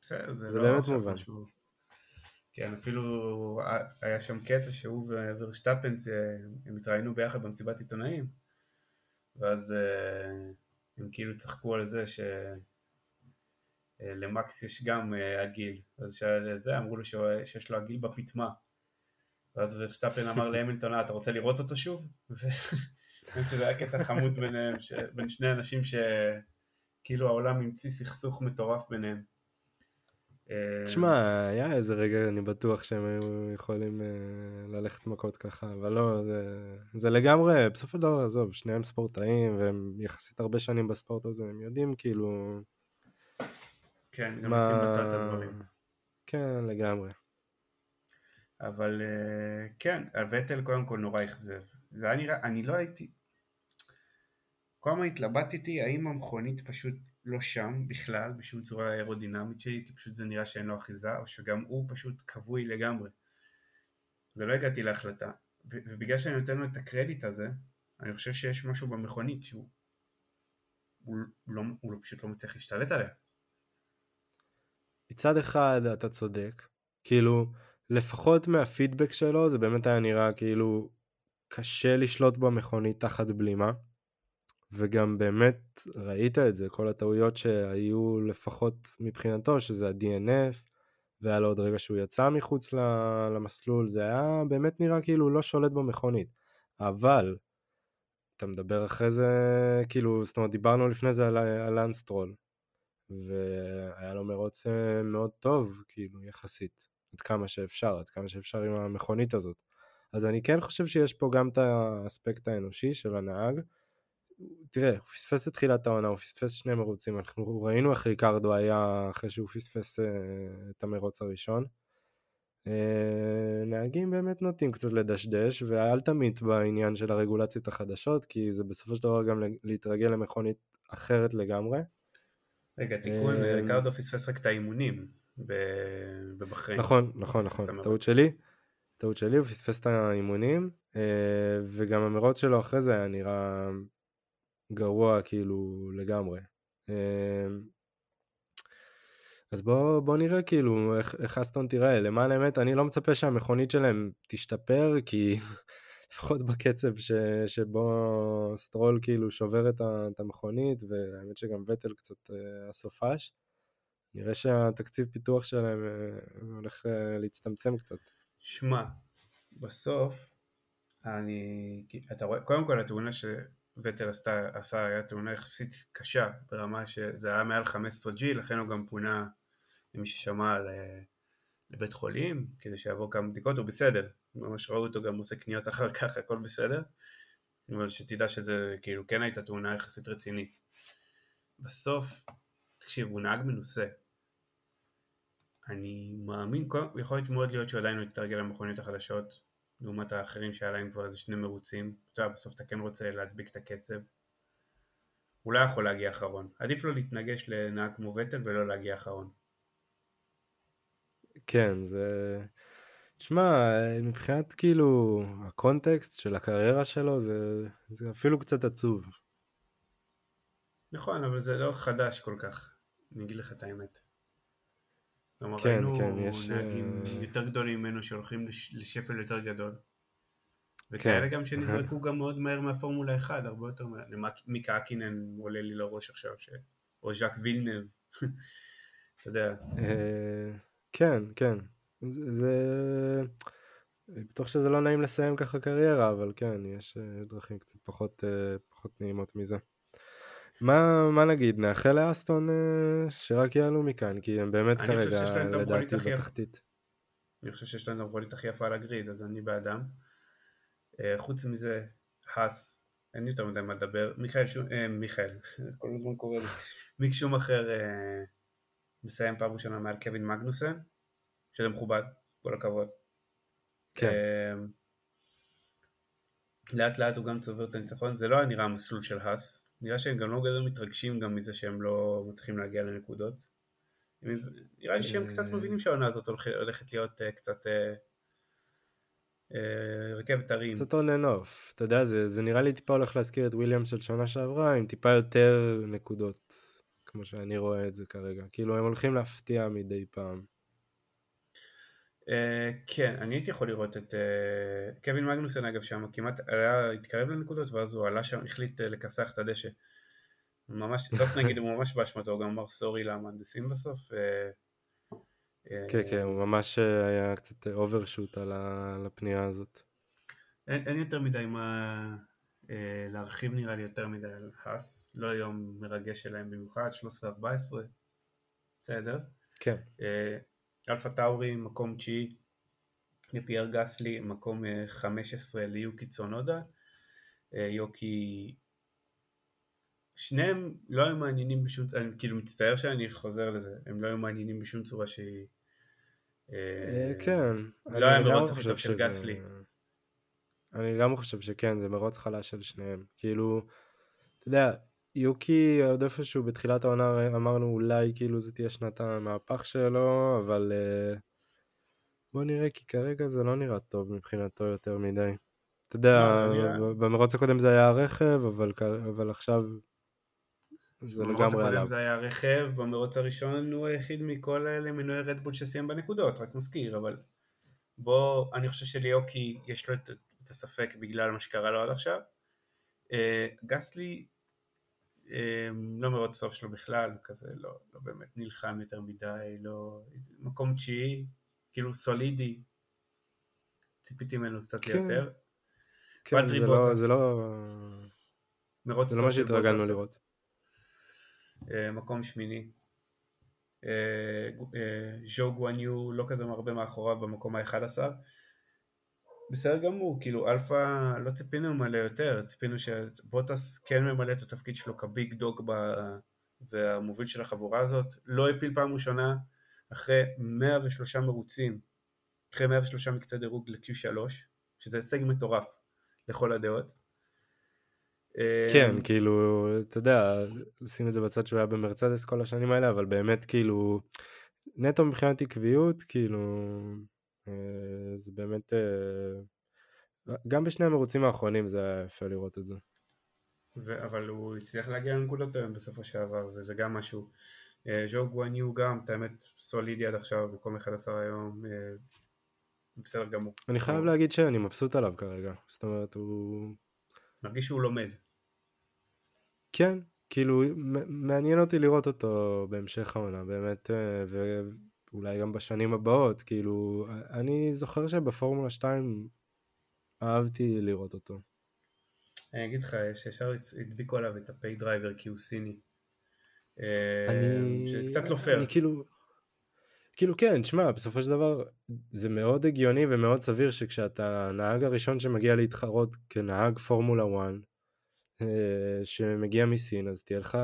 בסדר, זה לא עכשיו משהו. כן, אפילו היה שם קטע שהוא וורשטאפן, הם התראינו ביחד במסיבת עיתונאים, ואז הם כאילו צחקו על זה ש... למקס יש גם עגיל, אז שעל זה אמרו לו שיש לו עגיל בפתמה, ואז ורשטאפן אמר להמילטון, אתה רוצה לראות אותו שוב? וזה היה קטע חמוד ביניהם, בין שני אנשים שכאילו העולם המציא סכסוך מטורף ביניהם. תשמע, היה איזה רגע, אני בטוח שהם היו יכולים ללכת מכות ככה, אבל לא, זה לגמרי, בסוף הדבר עזוב, שניהם ספורטאים, והם יחסית הרבה שנים בספורט הזה, הם יודעים כאילו... כן, גם עושים בצד את הדברים. כן, לגמרי. אבל כן, הווטל קודם כל נורא יחזב. ואני לא הייתי... כל מה התלבטתי, האם המכונית פשוט לא שם בכלל, בשום צורה אירודינמית שלי, כי פשוט זה נראה שאין לו אחיזה, או שגם הוא פשוט קבוי לגמרי. ולא הגעתי להחלטה. ובגלל שאני נותן לו את הקרדיט הזה, אני חושב שיש משהו במכונית שהוא... הוא פשוט לא מצליח להשתלט עליה. מצד אחד אתה צודק, כאילו לפחות מהפידבק שלו זה באמת היה נראה כאילו קשה לשלוט במכונית תחת בלימה, וגם באמת ראית את זה, כל הטעויות שהיו לפחות מבחינתו, שזה ה-די אן אף, והיה לו עוד רגע שהוא יצא מחוץ למסלול, זה היה באמת נראה כאילו לא שולט במכונית, אבל אתה מדבר אחרי זה, כאילו זאת אומרת דיברנו לפני זה על, על אנסטרול, והיה לו מרוץ מאוד טוב, כאילו, יחסית, עד כמה שאפשר, עד כמה שאפשר עם המכונית הזאת. אז אני כן חושב שיש פה גם את האספקט האנושי של הנהג. תראה, הוא פספס את תחילת העונה, הוא פספס שני מרוצים, אנחנו ראינו איך ריקרדו היה אחרי שהוא פספס את המרוץ הראשון. נהגים באמת נוטים קצת לדשדש, ואל תמיד בעניין של הרגולציות החדשות, כי זה בסופו של דבר גם להתרגל למכונית אחרת לגמרי. רגע, תיקון, ריקרדו פספס רק את האימונים בבחריין. נכון, נכון, נכון, טעות שלי, טעות שלי, הוא פספס את האימונים, וגם המרוץ שלו אחרי זה היה נראה גרוע כאילו לגמרי. אז בוא, בוא נראה כאילו איך, איך אסטון תראה. למען האמת, אני לא מצפה שהמכונית שלהם תשתפר, כי לפחות בקצב ש, שבו סטרול כאילו שובר את, ה, את המכונית, והאמת שגם וטל קצת אה, הסופש, נראה שהתקציב פיתוח שלהם אה, הולך אה, להצטמצם קצת. שמע, בסוף, אני, אתה רואה, קודם כל התאונה ש... וטל עשה, עשה, היה תאונה יחסית קשה, ברמה שזה היה מעל חמש עשרה ג'י, לכן הוא גם פונה למי ששמע לבית חולים, כדי שיעבור כמה בדיקות, הוא בסדר, ממש ראו אותו גם עושה קניות אחר כך, הכל בסדר, אבל שתדע שזה כאילו כן הייתה תאונה יחסית רצינית. בסוף, תקשיב, הוא נהג מנוסה. אני מאמין, יכול להיות מאוד להיות שעדיין הוא יתרגל למכוניות החדשות, לעומת האחרים שהיה להם כבר איזה שני מרוצים, אתה יודע, בסוף אתה כן רוצה להדביק את הקצב, הוא לא יכול להגיע אחרון, עדיף לו להתנגש לנהג כמו וטל ולא להגיע אחרון. כן, זה... תשמע, מבחינת כאילו הקונטקסט של הקריירה שלו, זה, זה אפילו קצת עצוב. נכון, אבל זה לא חדש כל כך, אני אגיד לך את האמת. כלומר, כן, ראינו כן, יש... נהגים יותר גדולים ממנו שהולכים לשפל יותר גדול. וכאלה כן. גם שנזרקו גם מאוד מהר מהפורמולה אחת, הרבה יותר מהר. מיקה אקינן עולה לי לראש עכשיו, ש... או ז'אק וילנב, אתה יודע. כן, כן. זה... בטוח שזה לא נעים לסיים ככה קריירה, אבל כן, יש דרכים קצת פחות, פחות נעימות מזה. מה, מה נגיד, נאחל לאסטון שרק יעלו מכאן, כי הם באמת כרגע לדעתי בתחתית. אני חושב שיש להם דמבולית הכי יפה על הגריד, אז אני באדם. חוץ מזה, חס, אין יותר מדי מה לדבר, מיכאל, מיכאל, כל הזמן קורא לי, מיק שום אחר מסיים פעם ראשונה מעל קווין מגנוסן, שזה מכובד, כל הכבוד. כן. לאט לאט הוא גם צובר את הניצחון, זה לא נראה המסלול של חס, נראה שהם גם לא גדול מתרגשים גם מזה שהם לא מצליחים להגיע לנקודות. נראה לי שהם קצת מבינים שהעונה הזאת הולכת להיות קצת רכבת הרים. קצת עוננוף. אתה יודע, זה נראה לי טיפה הולך להזכיר את וויליאמס של שנה שעברה, עם טיפה יותר נקודות, כמו שאני רואה את זה כרגע. כאילו הם הולכים להפתיע מדי פעם. כן, אני הייתי יכול לראות את קווין מגנוסן אגב שם, כמעט היה התקרב לנקודות ואז הוא עלה שם, החליט לקסח את הדשא. ממש, זאת נגיד, הוא ממש באשמתו, הוא גם אמר סורי למהנדסים בסוף. כן, כן, הוא ממש היה קצת אוברשוט על הפנייה הזאת. אין יותר מדי מה להרחיב נראה לי יותר מדי על חס, לא יום מרגש שלהם במיוחד, שלוש עשרה ארבע עשרה, בסדר? כן. אלפה טאורי, מקום תשיעי, לפייר גסלי, מקום חמש עשרה, ליוקי צונודה, יוקי, שניהם לא היו מעניינים בשום צורה, אני כאילו מצטער שאני חוזר לזה, הם לא היו מעניינים בשום צורה שהיא, כן, לא היה מרוץ הכי טוב של גסלי. אני גם חושב שכן, זה מרוץ חלש של שניהם, כאילו, אתה יודע, יוקי עוד איפשהו בתחילת העונה אמרנו אולי כאילו זה תהיה שנת המהפך שלו, אבל בוא נראה כי כרגע זה לא נראה טוב מבחינתו יותר מדי. אתה יודע, במרוץ הקודם זה היה הרכב, אבל עכשיו זה לגמרי עליו. במרוץ הקודם זה היה הרכב, במרוץ הראשון הוא היחיד מכל האלה מנועי רדבול שסיים בנקודות, רק מזכיר, אבל בוא, אני חושב שליוקי יש לו את הספק בגלל מה שקרה לו עד עכשיו. גסלי לא מרוץ סוף שלו בכלל, כזה לא, לא באמת נלחם יותר מדי, לא, מקום תשיעי, כאילו סולידי, ציפיתי ממנו קצת כן, יותר. כן, זה לא, זה לא, מרוץ סוף לא מה שהתרגלנו לראות. מקום שמיני, ז'ו גואניו לא כזה מרבה מאחוריו במקום ה-אחד עשר, בסדר גמור, כאילו אלפא לא ציפינו ממלא יותר, ציפינו שבוטס כן ממלא את התפקיד שלו כביג דוג ב... והמוביל של החבורה הזאת, לא הפיל פעם ראשונה אחרי מאה ושלושה מרוצים, אחרי מאה ושלושה מקצה דירוג ל-קיו שלוש, שזה הישג מטורף לכל הדעות, כן, כאילו, אתה יודע, לשים את זה בצד שהוא היה במרצדס כל השנים האלה, אבל באמת כאילו, נטו מבחינת עקביות, כאילו, זה באמת, גם בשני המרוצים האחרונים זה היה אפשר לראות את זה. ו- אבל הוא הצליח להגיע לנקודות היום בסופו שעבר, וזה גם משהו. ז'ו גואניו גם, את האמת, סולידי עד עכשיו, מקום אחד עשר היום, בסדר גמור. אני חייב להגיד שאני מבסוט עליו כרגע, זאת אומרת, הוא... מרגיש שהוא לומד. כן, כאילו, מעניין אותי לראות אותו בהמשך העונה, באמת, ואולי גם בשנים הבאות, כאילו, אני זוכר שבפורמולה שתיים אהבתי לראות אותו. אני אגיד לך, שישר הדביקו עליו את הפיי דרייבר, כי הוא סיני. אני... שקצת לא פייר. אני כאילו... כאילו כן, שמע, בסופו של דבר זה מאוד הגיוני ומאוד סביר שכשאתה הנהג הראשון שמגיע להתחרות כנהג פורמולה אחת שמגיע מסין, אז תהיה לך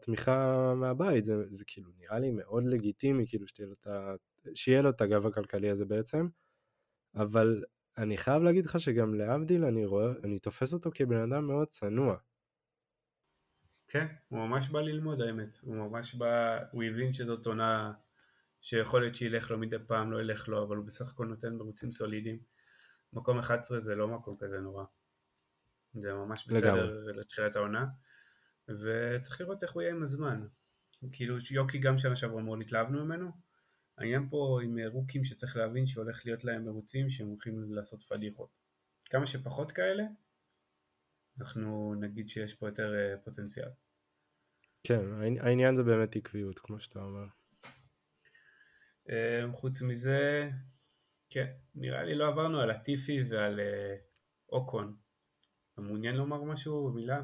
תמיכה מהבית, זה, זה כאילו נראה לי מאוד לגיטימי, כאילו שתהיה לו את, שיהיה לו את הגב הכלכלי הזה בעצם, אבל אני חייב להגיד לך שגם להבדיל אני רואה, אני תופס אותו כבן אדם מאוד צנוע. כן, הוא ממש בא ללמוד האמת, הוא ממש בא, הוא הבין שזאת עונה... שיכול להיות שילך לו מדי פעם, לא ילך לו, אבל הוא בסך הכל נותן מרוצים סולידיים. מקום אחת עשרה זה לא מקום כזה נורא. זה ממש בסדר לגמרי. לתחילת העונה. וצריך לראות איך הוא יהיה עם הזמן. כאילו יוקי גם שנה שעברה מאוד התלהבנו ממנו. העניין פה עם רוקים שצריך להבין שהולך להיות להם מרוצים שהם הולכים לעשות פדיחות. כמה שפחות כאלה, אנחנו נגיד שיש פה יותר פוטנציאל. כן, העניין זה באמת עקביות, כמו שאתה אומר. חוץ מזה, כן, נראה לי לא עברנו על הטיפי ועל אוקון. מעוניין לומר משהו במילה?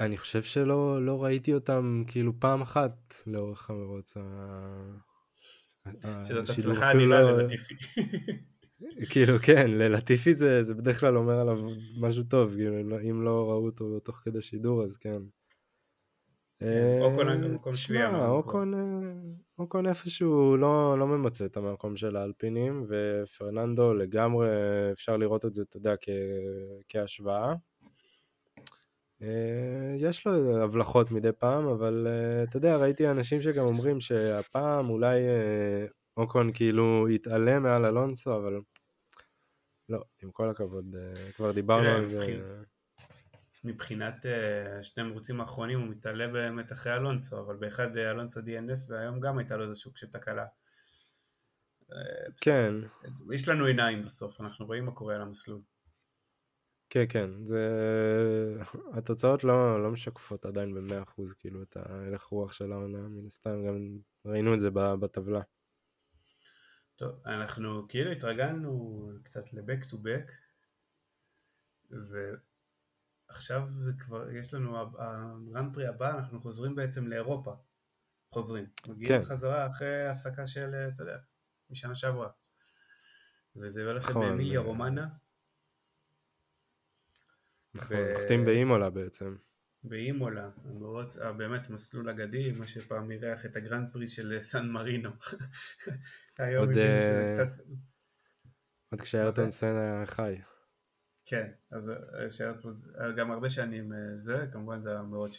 אני חושב שלא לא ראיתי אותם כאילו פעם אחת לאורך המרוץ. שזאת הצלחה עלילה ללטיפי. כאילו כן, ללטיפי זה, זה בדרך כלל אומר עליו משהו טוב, כאילו, אם לא ראו אותו תוך כדי שידור אז כן. תשמע, אוקון איפשהו לא ממצא את המקום של האלפינים, ופרננדו לגמרי אפשר לראות את זה, אתה יודע, כהשוואה. יש לו הבלחות מדי פעם, אבל אתה יודע, ראיתי אנשים שגם אומרים שהפעם אולי אוקון כאילו יתעלה מעל אלונסו, אבל לא, עם כל הכבוד, כבר דיברנו על זה. מבחינת שני מרוצים האחרונים הוא מתעלה באמת אחרי אלונסו, אבל באחד אלונסו די אן אף, והיום גם הייתה לו איזשהו כשתקלה. כן. יש לנו עיניים בסוף, אנחנו רואים מה קורה על המסלול. כן, כן. זה... התוצאות לא, לא משקפות עדיין ב-מאה אחוז, כאילו, את ההלך רוח של העונה, מן הסתם, גם ראינו את זה בטבלה. טוב, אנחנו כאילו התרגלנו קצת לבק טו בק, ו... עכשיו זה כבר, יש לנו, הגרנד פרי הבא, אנחנו חוזרים בעצם לאירופה. חוזרים. מגיעים חזרה אחרי הפסקה של, אתה יודע, משנה שעברה. וזה הולכת באמיליה רומנה. נכון, נחתים באימולה בעצם. באימולה. באמת מסלול אגדי, מה שפעם ירח את הגרנד פרי של סן מרינו. היום מבינים שזה קצת... עוד כשהארטון סן חי. כן, אז גם הרבה שנים זה, כמובן זה המאוד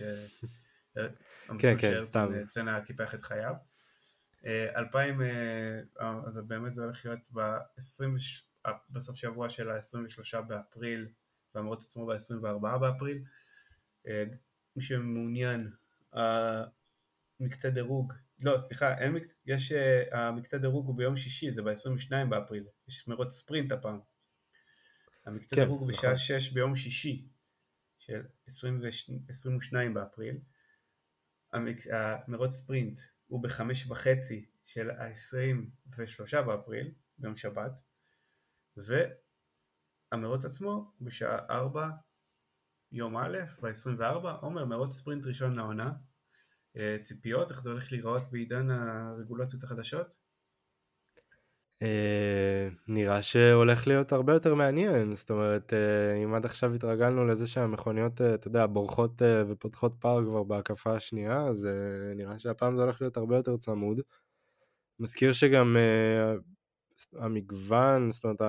שהסצנה כיפח את חייו. אלפיים, אז באמת זה הולך להיות בסוף שבוע של ה-עשרים ושלושה באפריל, והמרוץ עצמו ב-עשרים וארבעה באפריל. מי שמעוניין, מקצה דירוג, לא, סליחה, יש, המקצה דירוג הוא ביום שישי, זה ב-עשרים ושניים באפריל, יש מרוץ ספרינט הפעם. המקצה דירוג הוא בשעה שש ביום שישי של עשרים ושניים באפריל. המרוץ ספרינט הוא בחמש וחצי של ה-עשרים ושלושה באפריל, ביום שבת. והמרוץ עצמו בשעה ארבע יום א' ב-עשרים וארבעה. עומר, מרוץ ספרינט ראשון לעונה. ציפיות, איך זה הולך להיראות בעידן הרגולציות החדשות? נראה שהולך להיות הרבה יותר מעניין, זאת אומרת, אם עד עכשיו התרגלנו לזה שהמכוניות, אתה יודע, בורחות ופותחות פער כבר בהקפה השנייה, אז נראה שהפעם זה הולך להיות הרבה יותר צמוד. מזכיר שגם המגוון, זאת אומרת,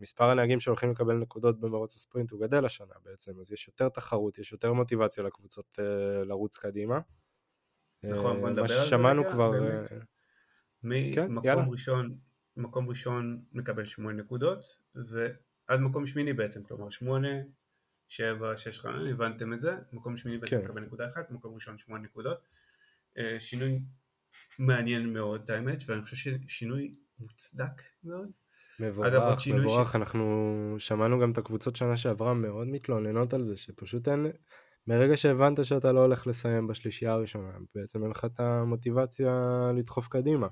מספר הנהגים שהולכים לקבל נקודות במרוץ הספרינט הוא גדל השנה בעצם, אז יש יותר תחרות, יש יותר מוטיבציה לקבוצות לרוץ קדימה. נכון, בוא נדבר על זה. מה ששמענו כבר... ממקום ראשון, מקום ראשון מקבל שמונה נקודות, ועד מקום שמיני בעצם, כלומר שמונה, שבע, שש, חמש, הבנתם את זה, מקום שמיני בעצם מקבל נקודה אחת, מקום ראשון שמונה נקודות, שינוי מעניין מאוד, האמת, ואני חושב ששינוי מוצדק מאוד. מבורך, מבורך, אנחנו שמענו גם את הקבוצות שנה שעברה מאוד מתלוננות על זה, שפשוט אין, מרגע שהבנת שאתה לא הולך לסיים בשלישייה הראשונה, בעצם אין לך את המוטיבציה לדחוף קדימה.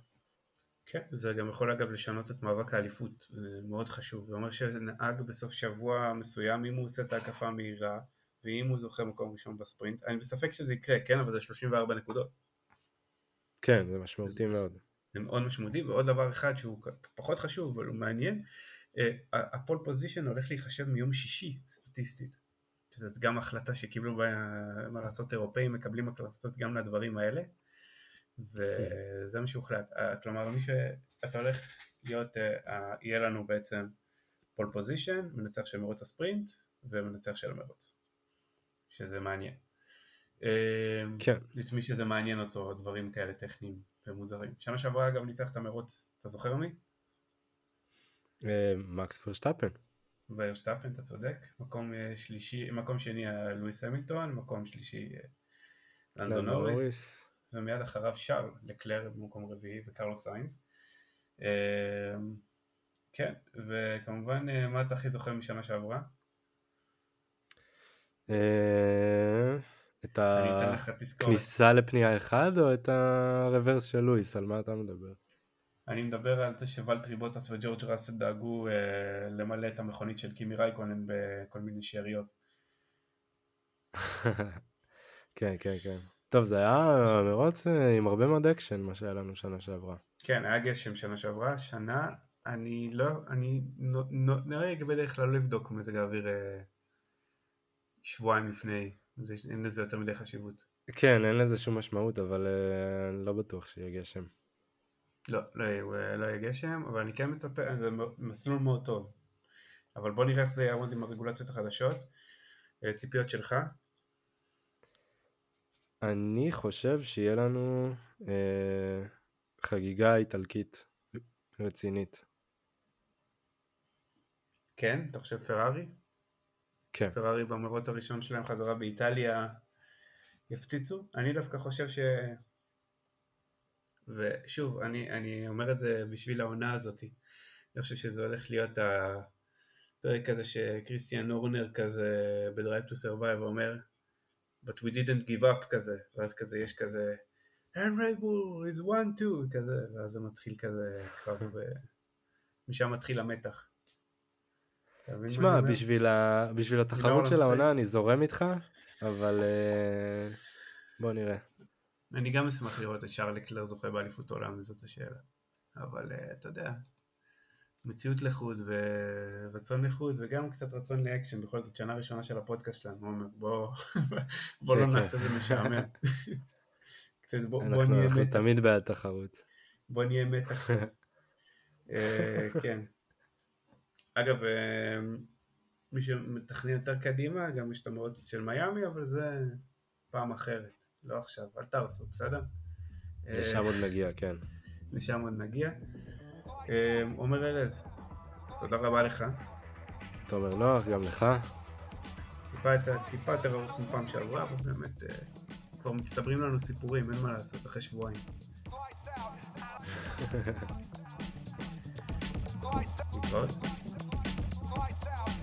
כן, זה גם יכול אגב לשנות את מאבק האליפות, זה מאוד חשוב, זה אומר שנהג בסוף שבוע מסוים, אם הוא עושה את ההקפה מהירה, ואם הוא זוכה מקום ראשון בספרינט, אני בספק שזה יקרה, כן, אבל זה שלושים וארבע נקודות. כן, זה משמעותי מאוד. זה מאוד משמעותי, ועוד דבר אחד שהוא פחות חשוב, אבל הוא מעניין, הפול פוזישן הולך להיחשב מיום שישי, סטטיסטית. זאת גם החלטה שקיבלו במרצות אירופאים, מקבלים הקלטות גם לדברים האלה, וזה מה שהוחלט. כלומר, מי שאתה הולך להיות, יהיה לנו בעצם פול פוזישן, מנצח של מרוץ הספרינט, ומנצח של מרוץ. שזה מעניין. כן. לתמי שזה מעניין אותו, דברים כאלה טכניים ומוזרים. שנה שעברה אגב ניצח את המרוץ, אתה זוכר מי? מקס ורשטאפן. ורשטאפן, אתה צודק. מקום שלישי, מקום שני לואיס המילטון, מקום שלישי לנדו נוריס, ומיד אחריו שארל לקלר במקום רביעי וקרלוס סיינס. כן, וכמובן מה אתה הכי זוכר משנה שעברה? אה... את הכניסה לפנייה אחד או את הרוורס של לואיס? על מה אתה מדבר? אני מדבר על זה שוולטרי בוטס וג'ורג' ראסל דאגו אה, למלא את המכונית של קימי רייקונן בכל מיני שעריות. כן, כן, כן. טוב, זה היה מרוץ עם הרבה מאוד אקשן מה שהיה לנו שנה שעברה. כן, היה גשם שנה שעברה. שנה, אני לא, אני נראה בדרך כלל לא לבדוק מזג האוויר אה, שבועיים לפני. אין לזה יותר מדי חשיבות. כן, אין לזה שום משמעות, אבל אני לא בטוח שיהיה גשם. לא, לא יהיה גשם, אבל אני כן מצפה, זה מסלול מאוד טוב. אבל בוא נראה איך זה יעמוד עם הרגולציות החדשות. ציפיות שלך? אני חושב שיהיה לנו חגיגה איטלקית רצינית. כן? אתה חושב פרארי? כן. פרארי במרוץ הראשון שלהם חזרה באיטליה יפציצו. אני דווקא חושב ש... ושוב, אני, אני אומר את זה בשביל העונה הזאת. אני חושב שזה הולך להיות הפרק הזה שקריסטיאן אורנר כזה ב-Drive to Survive אומר but we didn't give up כזה, ואז כזה יש כזה and Red Bull is one two כזה, ואז זה מתחיל כזה קרב, משם מתחיל המתח. תשמע, בשביל, ה... בשביל התחרות של העונה אני זורם איתך, אבל uh, בוא נראה. אני גם אשמח לראות את שארל לקלר זוכה באליפות עולם, זאת השאלה. אבל uh, אתה יודע, מציאות לחוד ורצון לחוד, וגם קצת רצון לאקשן, בכל זאת שנה ראשונה של הפודקאסט שלנו, אומר, בוא, בוא לא נעשה זה משעמם. קצת, בוא, אנחנו, בוא נהיה אנחנו מתח. תמיד בעד תחרות. בוא נהיה מתח קצת. uh, כן. אגב, מי שמתכנן יותר קדימה, גם יש את המרוץ של מיאמי, אבל זה פעם אחרת, לא עכשיו, אל תרסו, בסדר? לשם עוד נגיע, כן. לשם עוד נגיע. עומר אלז, תודה רבה לך. תומר נוח, גם לך. טיפה יותר ארוך מפעם שעברה, אבל באמת, כבר מצטברים לנו סיפורים, אין מה לעשות, אחרי שבועיים. Lights out.